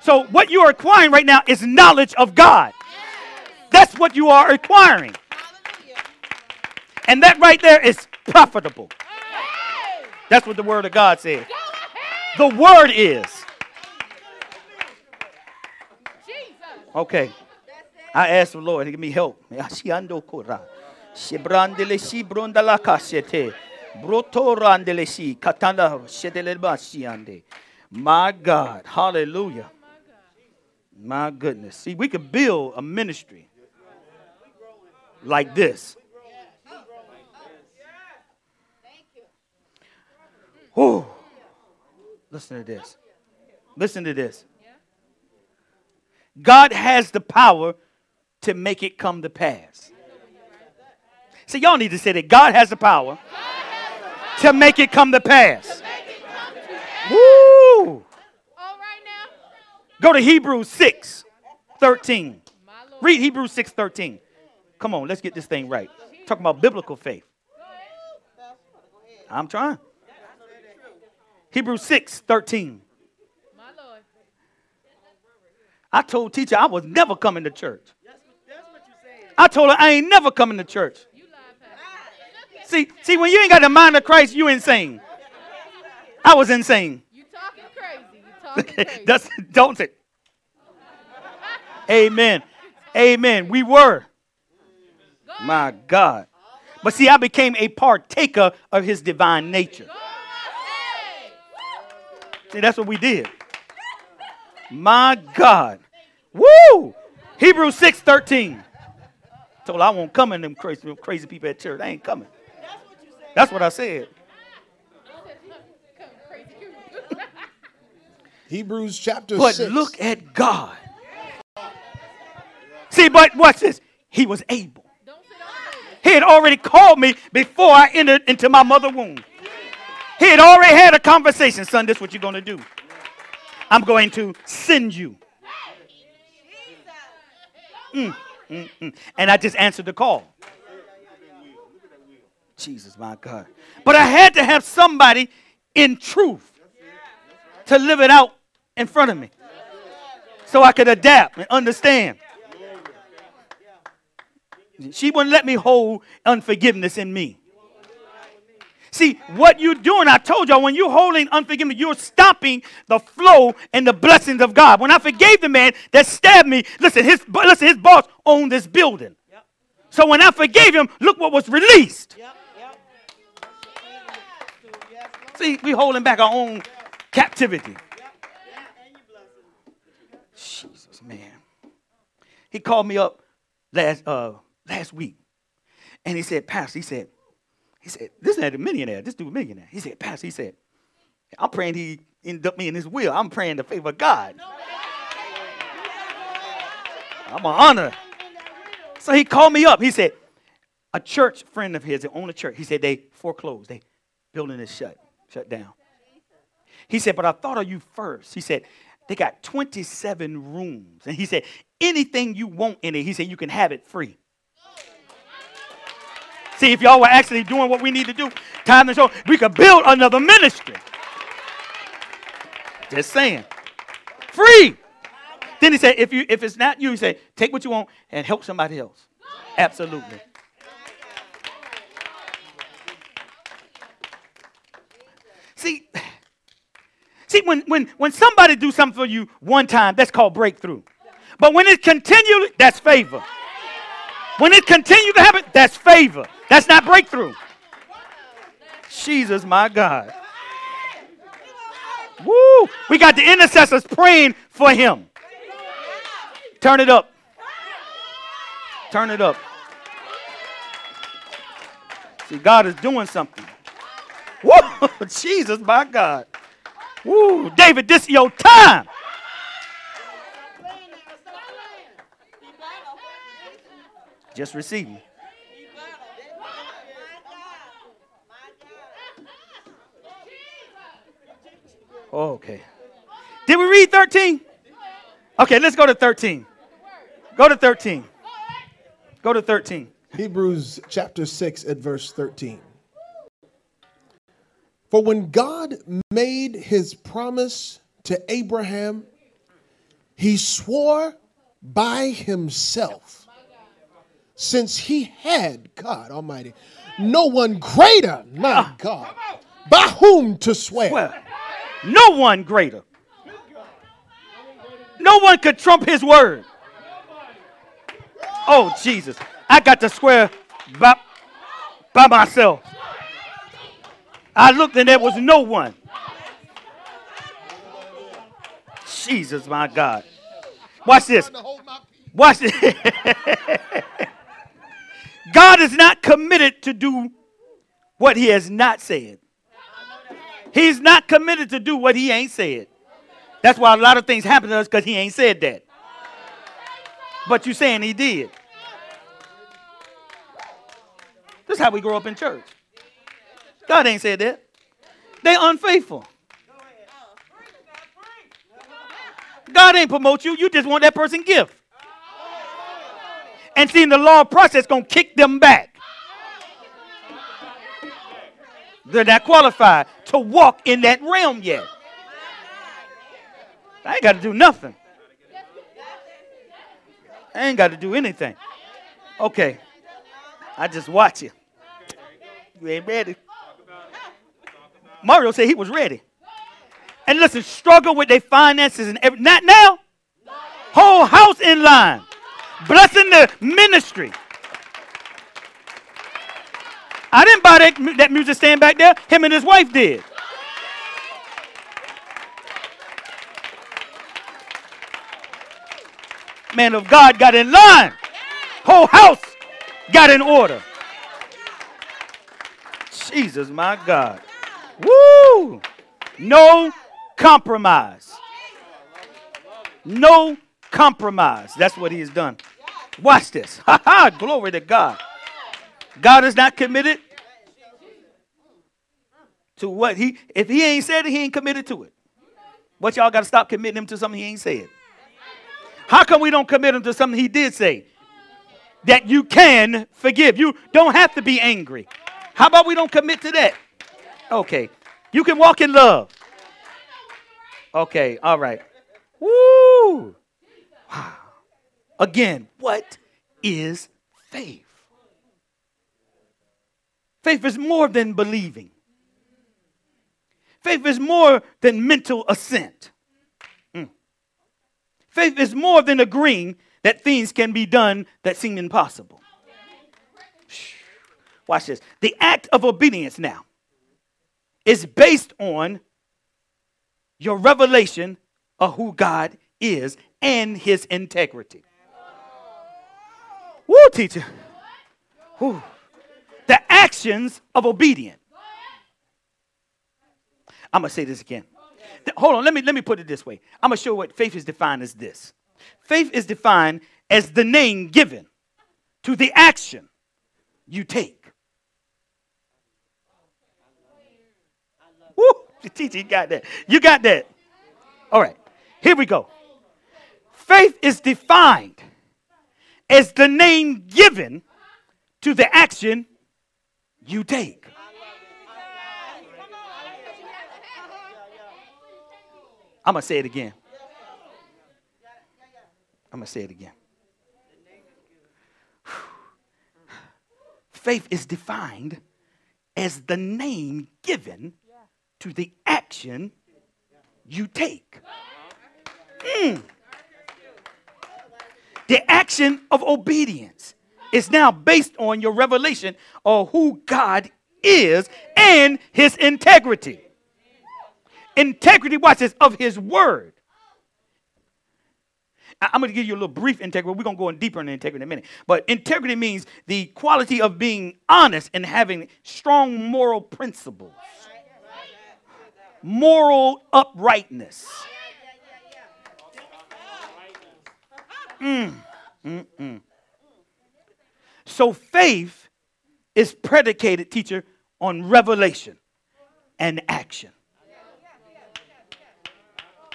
So what you are acquiring right now is knowledge of God. That's what you are acquiring. And that right there is profitable. That's what the word of God says. The word is. Okay. I asked the Lord to give me help. My God. Hallelujah. My goodness. See, we could build a ministry like this. Ooh. Listen to this. Listen to this. God has the power to make it come to pass. See, y'all need to say that God has the power to make it come to pass. Woo! Go to Hebrews six thirteen. Read Hebrews six thirteen. Come on, let's get this thing right. Talking about biblical faith. I'm trying. Hebrews six thirteen. My Lord. I told teacher I was never coming to church. I told her I ain't never coming to church. See, see, when you ain't got the mind of Christ, you insane. I was insane. You talking crazy. You talking crazy. That's, don't say. Amen. Amen. We were. My God. But see, I became a partaker of his divine nature. See, that's what we did. My God. Woo! Hebrews six thirteen. Told I won't come in them crazy, crazy people at church. I ain't coming. That's what I said. Hebrews chapter but six. But look at God. See, but watch this. He was able. He had already called me before I entered into my mother's womb. He had already had a conversation. Son, this is what you're going to do. I'm going to send you. Mm, mm, mm. And I just answered the call. Jesus, my God. But I had to have somebody in truth to live it out in front of me so I could adapt and understand. She wouldn't let me hold unforgiveness in me. See, what you're doing, I told y'all, when you're holding unforgiveness, you're stopping the flow and the blessings of God. When I forgave the man that stabbed me, listen, his, listen, his boss owned this building. Yep. So when I forgave him, look what was released. Yep. Yep. See, we're holding back our own captivity. Yep. Yep. Jesus, man. He called me up last uh, last week, and he said, Pastor, he said, He said, this ain't a millionaire. This dude a millionaire. He said, Pastor, he said, I'm praying he end up me in his will. I'm praying the favor of God. I'm an honor. So he called me up. He said, a church friend of his that owned a church. He said, they foreclosed. They building is shut, shut down. He said, but I thought of you first. He said, they got twenty-seven rooms. And he said, anything you want in it, he said, you can have it free. See, if y'all were actually doing what we need to do, time to show, we could build another ministry. Just saying. Free. Then he said, if you if it's not you, he said, take what you want and help somebody else. Absolutely. See, see when, when, when somebody do something for you one time, that's called breakthrough. But when it continues, that's favor. When it continues to happen, that's favor. That's not breakthrough. Jesus, my God. Woo! We got the intercessors praying for him. Turn it up. Turn it up. See, God is doing something. Woo! Jesus, my God. Woo! David, this is your time. Just receiving. Oh, okay. Did we read thirteen? Okay, let's go to thirteen. Go to thirteen. Go to thirteen. Hebrews chapter six at verse thirteen. For when God made his promise to Abraham, he swore by himself. Since he had, God Almighty, no one greater, my God, by whom to swear. Well, no one greater. No one could trump his word. Oh, Jesus. I got to swear by, by myself. I looked and there was no one. Jesus, my God. Watch this. Watch this. God is not committed to do what he has not said. He's not committed to do what he ain't said. That's why a lot of things happen to us, because he ain't said that. But you're saying he did. This is how we grow up in church. God ain't said that. They unfaithful. God ain't promote you. You just want that person's gift. And seeing the law process going to kick them back. They're not qualified to walk in that realm yet. I ain't got to do nothing. I ain't got to do anything. Okay. I just watch you. You ain't ready. Mario said he was ready. And listen, struggle with their finances and everything. Not now. Whole house in line. Blessing the ministry. I didn't buy that, that music stand back there. Him and his wife did. Man of God got in line. Whole house got in order. Jesus, my God. Woo! No compromise. No compromise. That's what he has done. Watch this. Ha ha. Glory to God. God is not committed to what he, if he ain't said it, he ain't committed to it. What y'all got to stop committing him to something he ain't said? How come we don't commit him to something he did say? That you can forgive. You don't have to be angry. How about we don't commit to that? Okay. You can walk in love. Okay. All right. Woo. Wow. Again, what is faith? Faith is more than believing. Faith is more than mental assent. Mm. Faith is more than agreeing that things can be done that seem impossible. Watch this. The act of obedience now is based on your revelation of who God is and his integrity. Woo, teacher. Woo. The actions of obedience. I'm going to say this again. Hold on. Let me, let me put it this way. I'm going to show what faith is defined as this. Faith is defined as the name given to the action you take. Woo! Teacher, you got that. You got that. All right. Here we go. Faith is defined as the name given to the action you take. I'm going to say it again. I'm going to say it again. Faith is defined as the name given to the action you take. Mm. The action of obedience is now based on your revelation of who God is and his integrity. Integrity, watch this, of his word. I'm going to give you a little brief integrity. We're going to go in deeper into integrity in a minute. But integrity means the quality of being honest and having strong moral principles. Moral uprightness. Mm. Mm-mm. So faith is predicated, teacher, on revelation and action.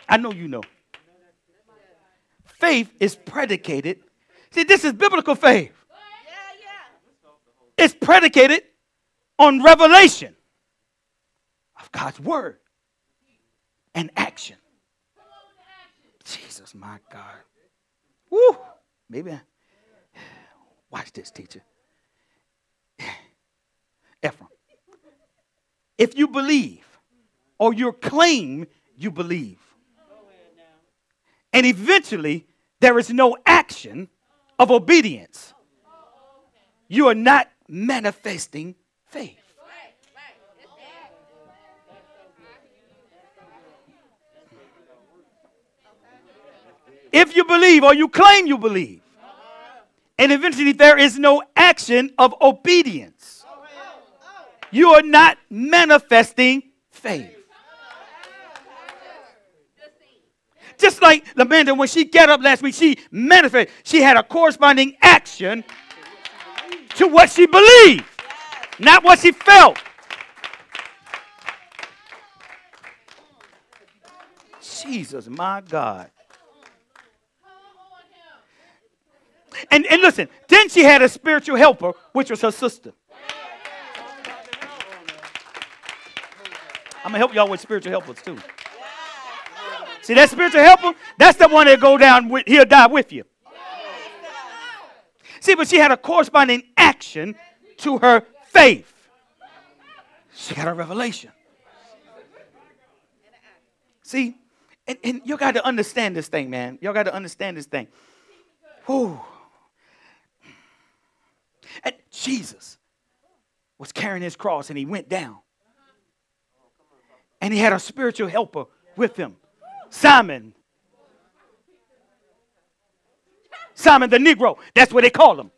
I know you know. Faith is predicated. See, this is biblical faith. It's predicated on revelation of God's word and action. Jesus, my God. Woo. Maybe. I... Watch this, teacher. Ephraim. If you believe or you claim you believe, and eventually, there is no action of obedience, you are not manifesting faith. If you believe or you claim you believe, and eventually there is no action of obedience, you are not manifesting faith. Just like Amanda, when she got up last week, she manifested. She had a corresponding action to what she believed, not what she felt. Jesus, my God. And, and listen, then she had a spiritual helper, which was her sister. I'm going to help y'all with spiritual helpers too. See, that spiritual helper, that's the one that go down with, he'll die with you. See, but she had a corresponding action to her faith. She got a revelation. See, and, and you got to understand this thing, man. Y'all got to understand this thing. Whew. And Jesus was carrying his cross and he went down. And he had a spiritual helper with him. Simon. Simon the Negro. That's what they call him.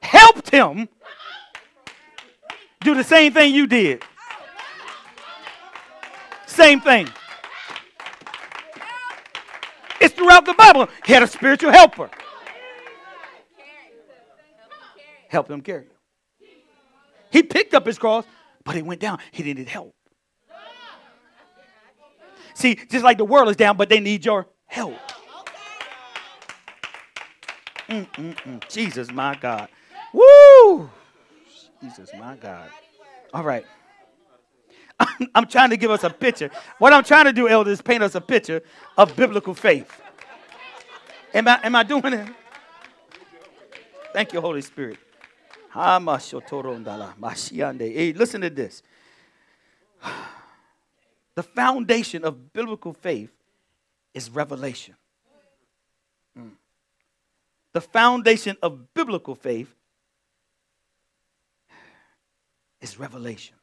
Helped him do the same thing you did. Same thing. It's throughout the Bible. He had a spiritual helper. Helped him carry it. He picked up his cross, but he went down. He needed help. See, just like the world is down, but they need your help. Mm-mm-mm. Jesus, my God. Woo! Jesus, my God. All right. I'm, I'm trying to give us a picture. What I'm trying to do, Elder, is paint us a picture of biblical faith. Am I, am I doing it? Thank you, Holy Spirit. Hey, listen to this. The foundation of biblical faith is revelation. Mm. The foundation of biblical faith is revelation.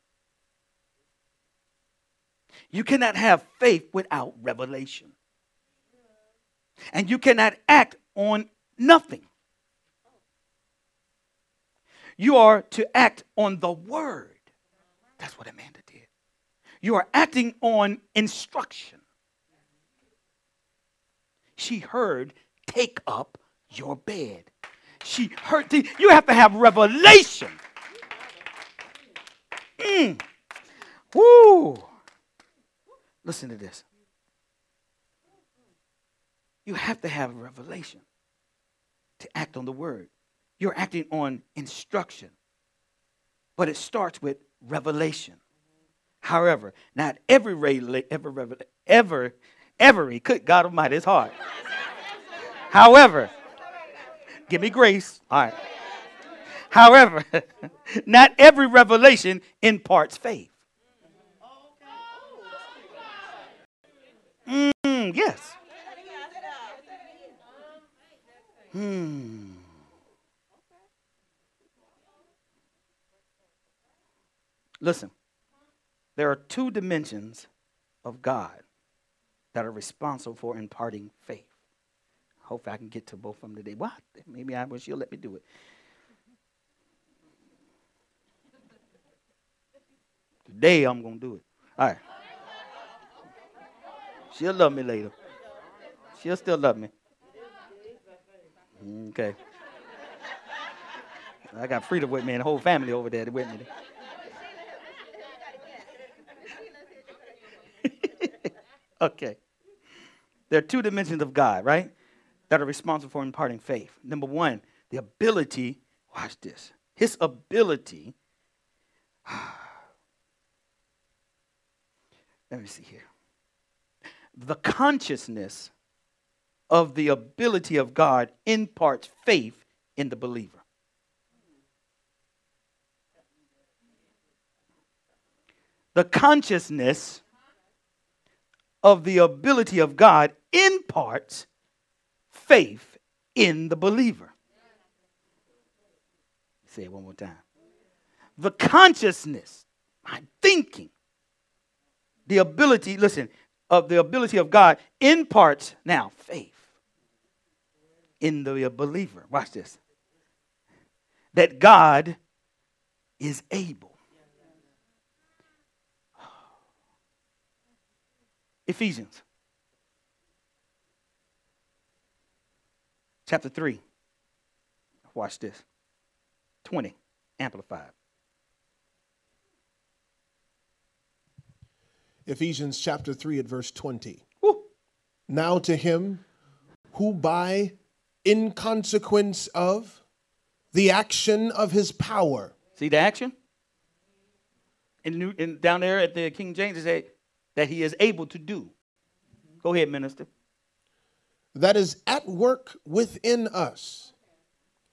You cannot have faith without revelation. And you cannot act on nothing. You are to act on the word. That's what Amanda did. You are acting on instruction. She heard, take up your bed. She heard, you have to have revelation. Mm. Woo. Listen to this. You have to have revelation to act on the word. You're acting on instruction, but it starts with revelation. However, not every re- ever ever every good God Almighty is hard. However, give me grace. All right. However, not every revelation imparts faith. Mm, yes. Hmm. Listen, there are two dimensions of God that are responsible for imparting faith. Hopefully I can get to both of them today. What? Maybe I wish you'll let me do it. Today I'm going to do it. All right. She'll love me later. She'll still love me. Okay. I got Frida with me and the whole family over there with me. Okay. There are two dimensions of God, right, that are responsible for imparting faith. Number one, the ability, watch this, his ability. Let me see here. The consciousness of the ability of God imparts faith in the believer. The consciousness of the ability of God imparts faith in the believer. Say it one more time. The consciousness, my thinking, the ability, listen, of the ability of God imparts now faith in the believer. Watch this. That God is able. Ephesians chapter three. Watch this. twenty, Amplified. Ephesians chapter three at verse twenty. Woo. Now to him who by in consequence of the action of his power. See the action? In, New, in down there at the King James it says, that he is able to do. Go ahead, minister. That is at work within us,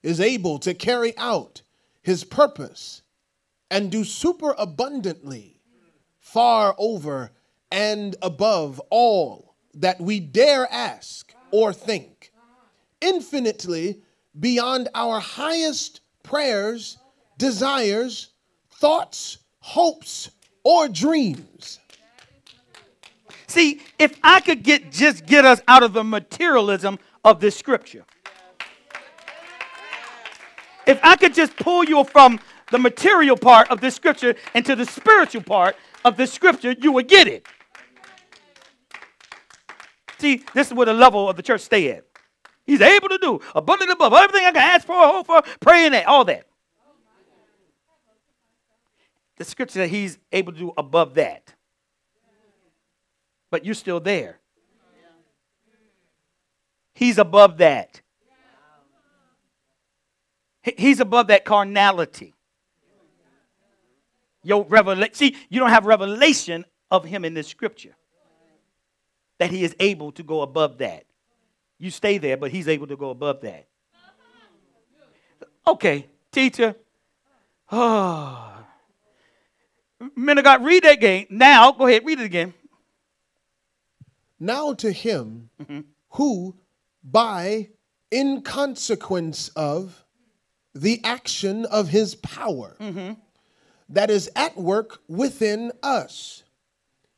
is able to carry out his purpose and do super abundantly, far over and above all that we dare ask or think, infinitely beyond our highest prayers, desires, thoughts, hopes, or dreams. See, if I could get just get us out of the materialism of this scripture. If I could just pull you from the material part of this scripture into the spiritual part of this scripture, you would get it. See, this is where the level of the church stay at. He's able to do abundantly above everything I can ask for, hope for, praying at, all that. The scripture that he's able to do above that. but you're still there. He's above that. He's above that carnality. Your revela- See, you don't have revelation of him in this scripture. That he is able to go above that. You stay there, but he's able to go above that. Okay, teacher. Oh. Men of God, read that again. Now, go ahead, read it again. Now to him mm-hmm. who, by in consequence of the action of his power mm-hmm. that is at work within us,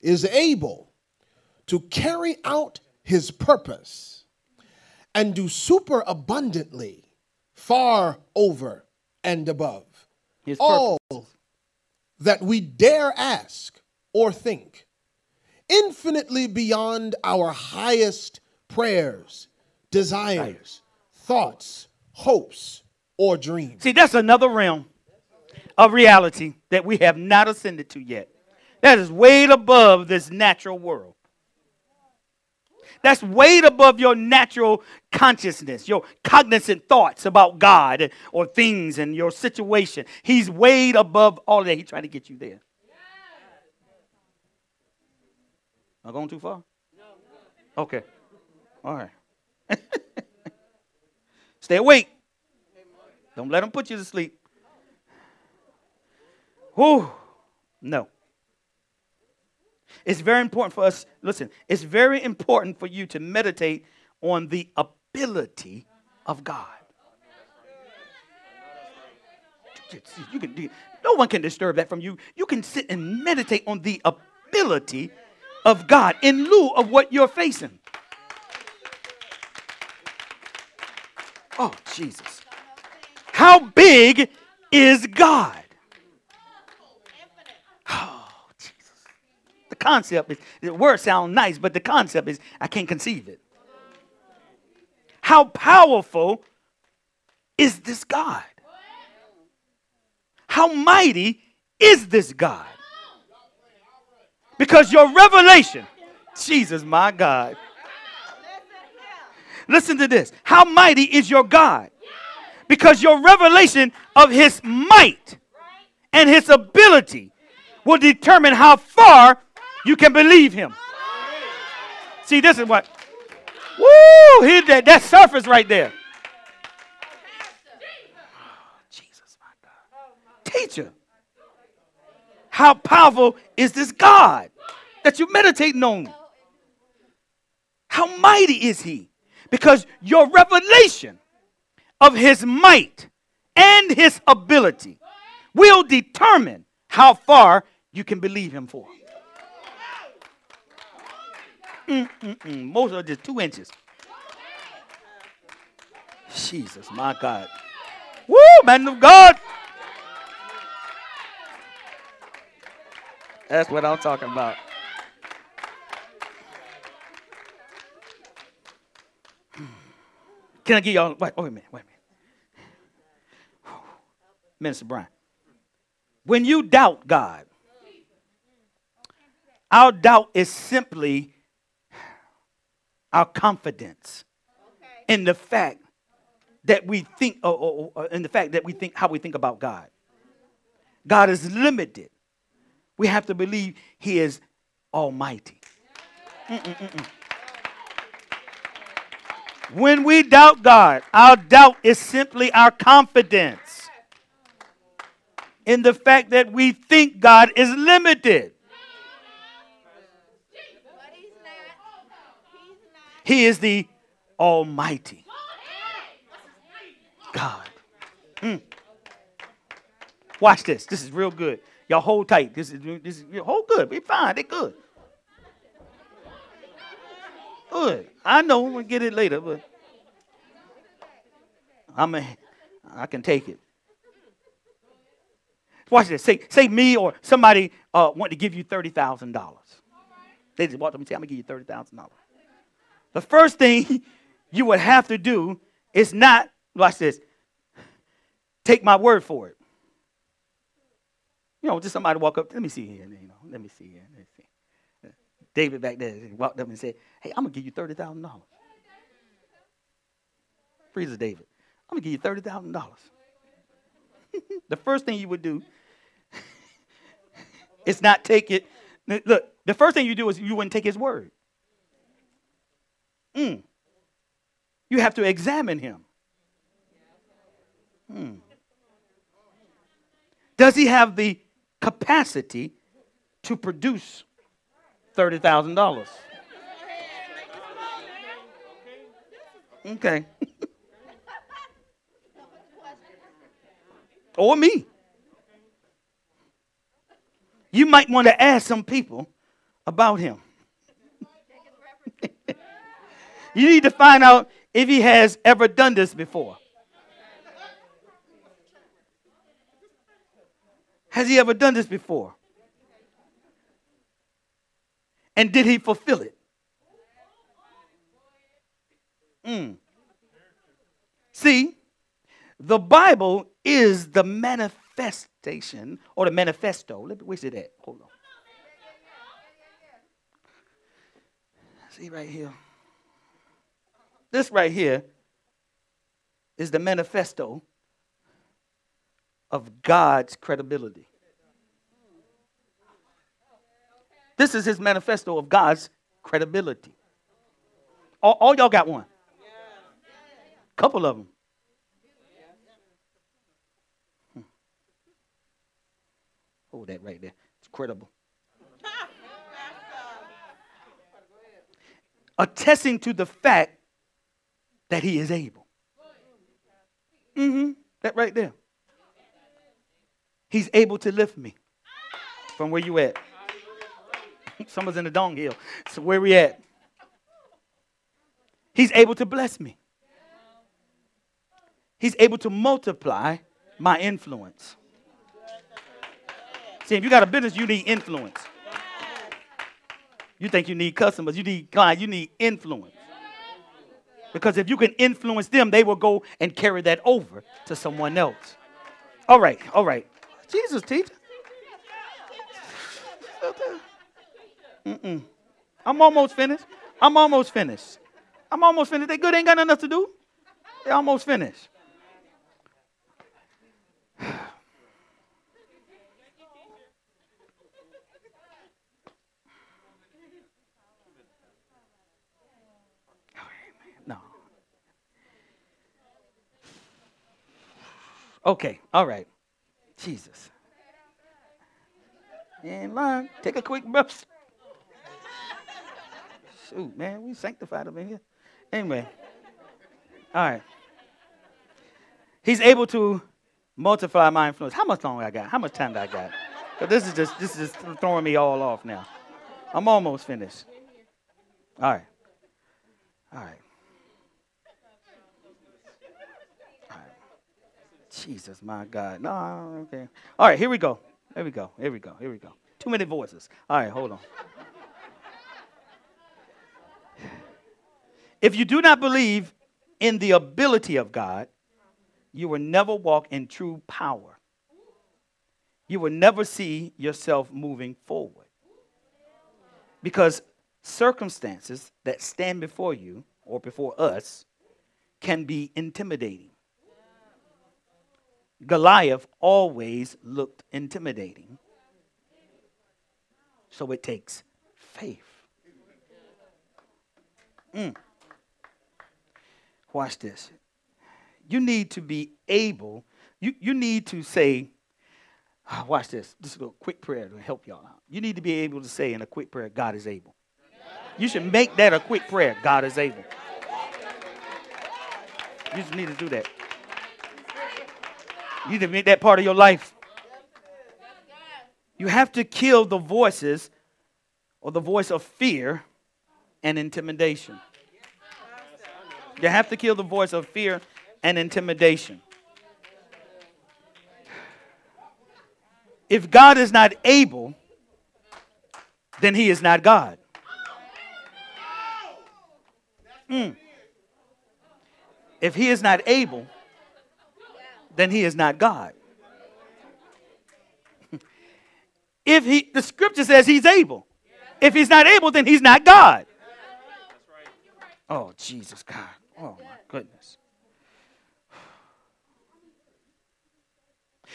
is able to carry out his purpose and do super abundantly, far over and above his all purpose. That we dare ask or think, infinitely beyond our highest prayers, desires, thoughts, hopes, or dreams. See, that's another realm of reality that we have not ascended to yet. That is way above this natural world. That's way above your natural consciousness, your cognizant thoughts about God or things and your situation. He's way above all of that. He's trying to get you there. Am I going too far? Okay. All right. Stay awake. Don't let them put you to sleep. Whew. No. It's very important for us. Listen, it's very important for you to meditate on the ability of God. You can do, no one can disturb that from you. You can sit and meditate on the ability of God in lieu of what you're facing. Oh, Jesus. How big is God? Concept is, the word sounds nice, but the concept is, I can't conceive it. How powerful is this God? How mighty is this God? Because your revelation, Jesus, my God. Listen to this. How mighty is your God? Because your revelation of his might and his ability will determine how far you can believe him. See, this is what. Woo! He, that, that surface right there. Oh, Jesus, my God. Teacher, how powerful is this God that you're meditating on? How mighty is he? Because your revelation of his might and his ability will determine how far you can believe him for. Mm-mm-mm. Most are just two inches. Jesus, my God. Woo, man of God. That's what I'm talking about. Can I give y'all, wait, wait a minute, wait a minute. Minister Brian, when you doubt God, our doubt is simply our confidence okay. in the fact that we think, or, or, or in the fact that we think how we think about God. God is limited. We have to believe he is almighty. Mm-mm-mm-mm. When we doubt God, our doubt is simply our confidence in the fact that we think God is limited. He is the almighty God. Mm. Watch this. This is real good. Y'all hold tight. This is this is hold good. We fine. They good. Good. I know we'll get it later, but I'm a, I can take it. Watch this. Say say me or somebody uh, want to give you thirty thousand dollars. They just walked up and said, "I'm gonna give you thirty thousand dollars." The first thing you would have to do is not, watch this, take my word for it. You know, just somebody walk up, let me see here, you know, let me see here, let me see. David back there walked up and said, hey, I'm going to give you thirty thousand dollars. Freezer David. I'm going to give you thirty thousand dollars. The first thing you would do is not take it. Look, the first thing you do is you wouldn't take his word. Mm. You have to examine him. Mm. Does he have the capacity to produce thirty thousand dollars? Okay. Or me. You might want to ask some people about him. You need to find out if he has ever done this before. Has he ever done this before? And did he fulfill it? Mm. See, the Bible is the manifestation or the manifesto. Let me where's it at? Hold on. See right here. This right here is the manifesto of God's credibility. This is his manifesto of God's credibility. All, all y'all got one. Couple of them. Hmm. Hold that right there. It's credible. Attesting to the fact that he is able. Mm-hmm. That right there. He's able to lift me from where you at. Someone's in the dong hill. So where we at? He's able to bless me. He's able to multiply my influence. See, if you got a business, you need influence. You think you need customers, you need clients, you need influence. Because if you can influence them, they will go and carry that over to someone else. All right, all right. Jesus, teacher. Mm-mm. I'm almost finished. I'm almost finished. I'm almost finished. They good. Ain't got nothing else to do. They almost finished. No. Okay. All right. Jesus. You ain't lying. Take a quick breath. Ooh, man, we sanctified up in here. Anyway, all right. He's able to multiply my influence. How much longer I got? How much time do I got? But this is just this is just throwing me all off now. I'm almost finished. All right, all right, all right. Jesus, my God. No, okay. All right, here we go. Here we go. Here we go. Here we go. Too many voices. All right, hold on. If you do not believe in the ability of God, you will never walk in true power. You will never see yourself moving forward. Because circumstances that stand before you or before us can be intimidating. Goliath always looked intimidating. So it takes faith. Mm. Watch this. You need to be able, you, you need to say, oh, watch this, just a little quick prayer to help y'all out. You need to be able to say in a quick prayer, God is able. You should make that a quick prayer, God is able. You just need to do that. You need to make that part of your life. You have to kill the voices or the voice of fear and intimidation. You have to kill the voice of fear and intimidation. If God is not able, then he is not God. Mm. If he is not able, then he is not God. If he, the scripture says he's able. If he's not able, then he's not God. Oh, Jesus, God. Oh, my goodness.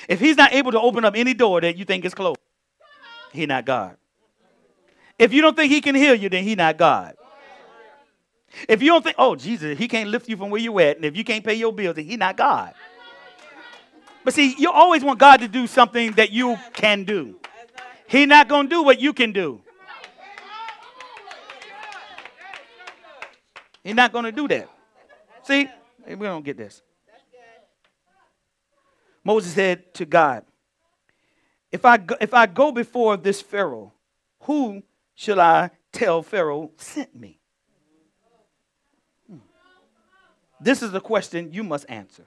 If he's not able to open up any door that you think is closed, he's not God. If you don't think he can heal you, then he's not God. If you don't think, oh, Jesus, he can't lift you from where you're at, and if you can't pay your bills, then he's not God. But see, you always want God to do something that you can do. He's not going to do what you can do. He's not going to do that. See, we don't get this. Moses said to God, if I go, if I go before this Pharaoh, who shall I tell Pharaoh sent me? Hmm. This is the question you must answer.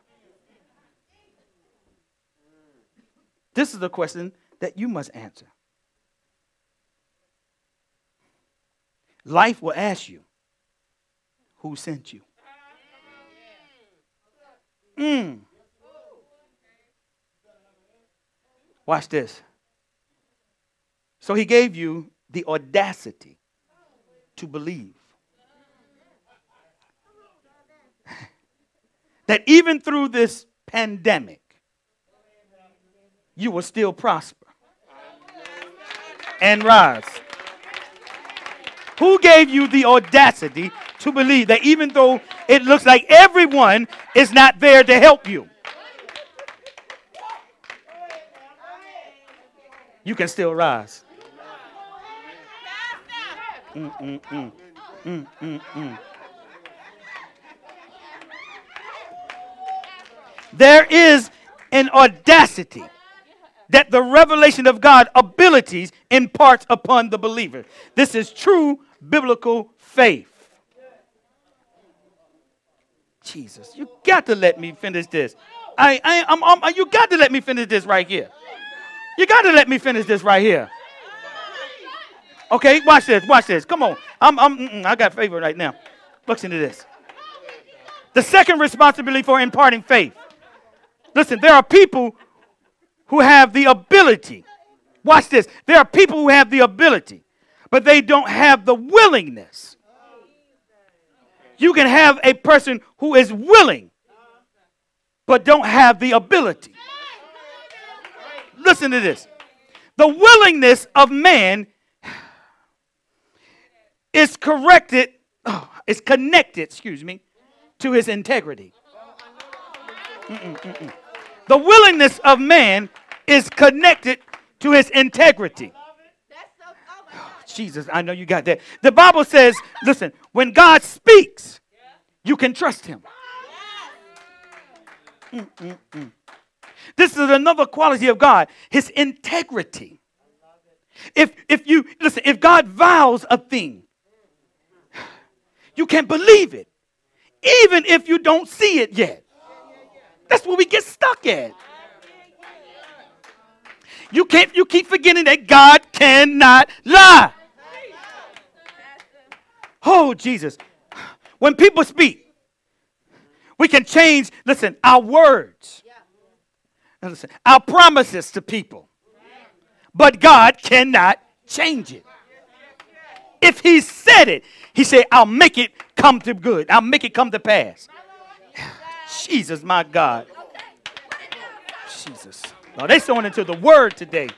This is the question that you must answer. Life will ask you, who sent you? Mm. Watch this. So he gave you the audacity to believe that even through this pandemic, you will still prosper and rise. Who gave you the audacity to believe that even though it looks like everyone is not there to help you, you can still rise? Mm, mm, mm. Mm, mm, mm. There is an audacity that the revelation of God's abilities imparts upon the believer. This is true biblical faith. Jesus, you got to let me finish this. I, I, I'm, I'm, you got to let me finish this right here. You got to let me finish this right here. Okay, watch this, watch this. Come on. I'm, I'm, I got favor right now. Listen to this. The second responsibility for imparting faith. Listen, there are people who have the ability. Watch this. There are people who have the ability, but they don't have the willingness. You can have a person who is willing, but don't have the ability. Listen to this. The willingness of man is corrected, oh, is connected, excuse me, to his integrity. Mm-mm, mm-mm. The willingness of man is connected to his integrity. Oh, Jesus, I know you got that. The Bible says, listen, when God speaks, you can trust him. Mm-mm-mm. This is another quality of God, his integrity. If, if you, listen, if God vows a thing, you can believe it, even if you don't see it yet. That's where we get stuck at. You can't, you keep forgetting that God cannot lie. Oh, Jesus. When people speak, we can change, listen, our words. Listen, our promises to people. But God cannot change it. If he said it, he said, I'll make it come to good. I'll make it come to pass. Jesus, my God. Jesus. No, they're sowing into the word today.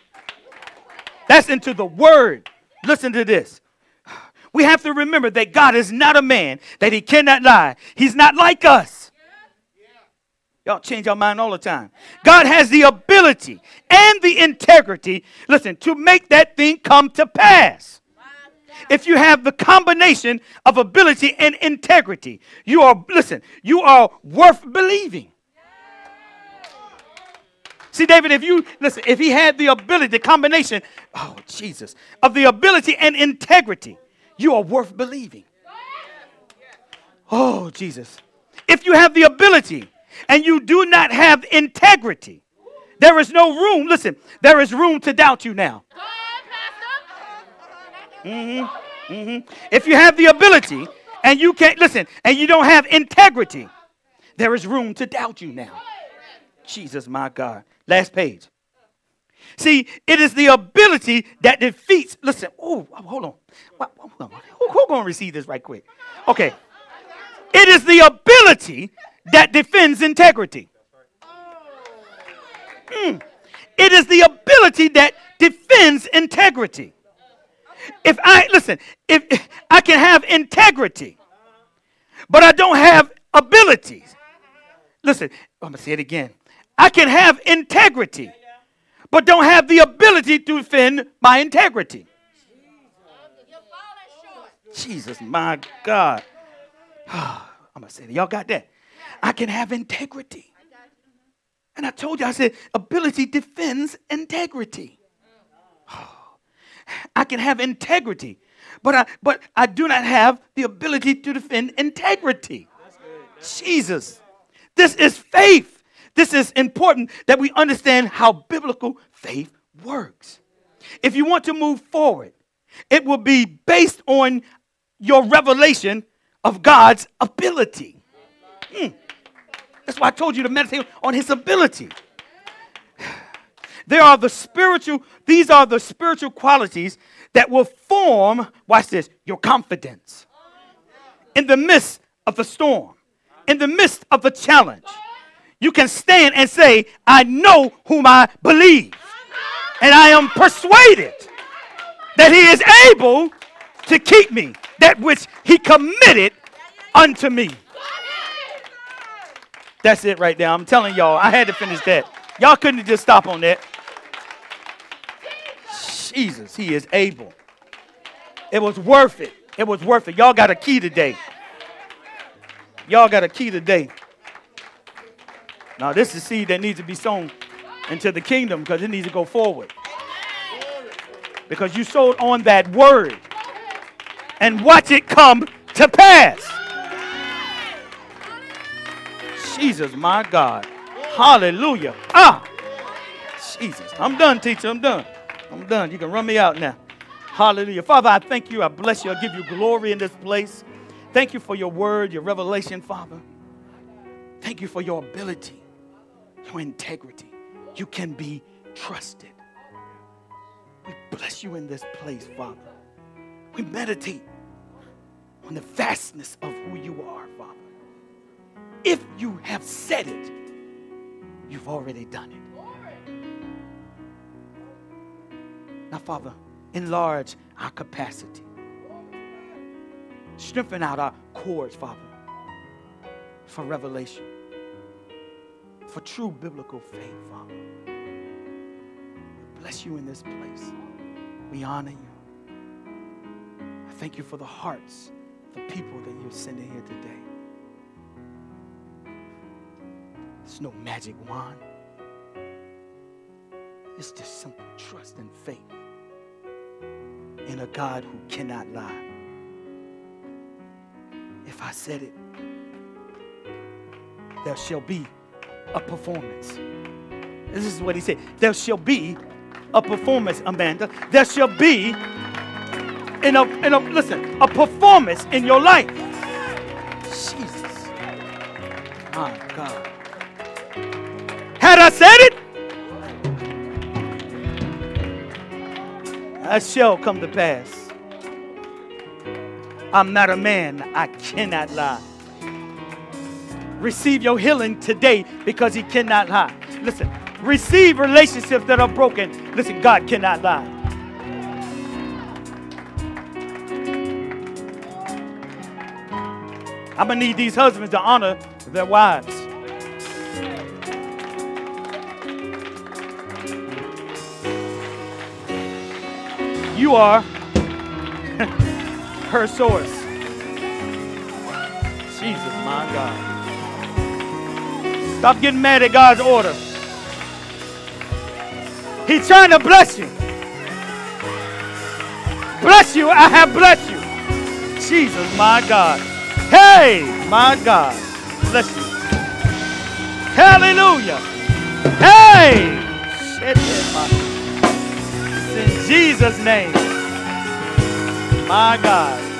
That's into the word. Listen to this. We have to remember that God is not a man, that he cannot lie. He's not like us. Y'all change your mind all the time. God has the ability and the integrity, listen, to make that thing come to pass. If you have the combination of ability and integrity, you are, listen, you are worth believing. See, David, if you, listen, if he had the ability, the combination, oh, Jesus, of the ability and integrity, you are worth believing. Oh, Jesus. If you have the ability and you do not have integrity, there is no room, listen, there is room to doubt you now. Mm-hmm, mm-hmm. If you have the ability and you can't listen and you don't have integrity, there is room to doubt you now. Jesus, my God. Last page. See, it is the ability that defeats. Listen, oh, hold on. Hold on. Who, who going to receive this right quick? Okay. It is the ability that defends integrity. Mm. It is the ability that defends integrity. If I, listen, if, if I can have integrity, but I don't have abilities. Listen, I'm going to say it again. I can have integrity, but don't have the ability to defend my integrity. Jesus, my God. I'm going to say that. Y'all got that? I can have integrity. And I told you, I said, ability defends integrity. Oh, I can have integrity, but I but I do not have the ability to defend integrity. Jesus, this is faith. This is important that we understand how biblical faith works. If you want to move forward, it will be based on your revelation of God's ability. Mm. That's why I told you to meditate on his ability. There are the spiritual, these are the spiritual qualities that will form, watch this, your confidence. In the midst of the storm, in the midst of the challenge, you can stand and say, I know whom I believe. And I am persuaded that he is able to keep me, that which he committed unto me. That's it right there. I'm telling y'all, I had to finish that. Y'all couldn't just stop on that. Jesus, he is able. It was worth it. It was worth it. Y'all got a key today. Y'all got a key today. Now, this is seed that needs to be sown into the kingdom because it needs to go forward. Because you sowed on that word. And watch it come to pass. Jesus, my God. Hallelujah. Ah, Jesus. I'm done, teacher. I'm done. I'm done. You can run me out now. Hallelujah. Father, I thank you. I bless you. I give you glory in this place. Thank you for your word, your revelation, Father. Thank you for your ability, your integrity. You can be trusted. We bless you in this place, Father. We meditate on the vastness of who you are, Father. If you have said it, you've already done it. Now, Father, enlarge our capacity. Strengthen out our cords, Father, for revelation, for true biblical faith, Father. We bless you in this place. We honor you. I thank you for the hearts, the people that you're sending here today. It's no magic wand. It's just simple trust and faith in a God who cannot lie. If I said it, there shall be a performance. This is what he said. There shall be a performance, Amanda. There shall be, in a, in a listen, a performance in your life. Jesus. My God. Had I said it, that shall come to pass. I'm not a man. I cannot lie. Receive your healing today because he cannot lie. Listen, receive relationships that are broken. Listen, God cannot lie. I'm going to need these husbands to honor their wives. You are her source. Jesus, my God. Stop getting mad at God's order. He's trying to bless you. Bless you, I have blessed you. Jesus, my God. Hey, my God. Bless you. Hallelujah. Hey. Shit, my. In Jesus' name, my God.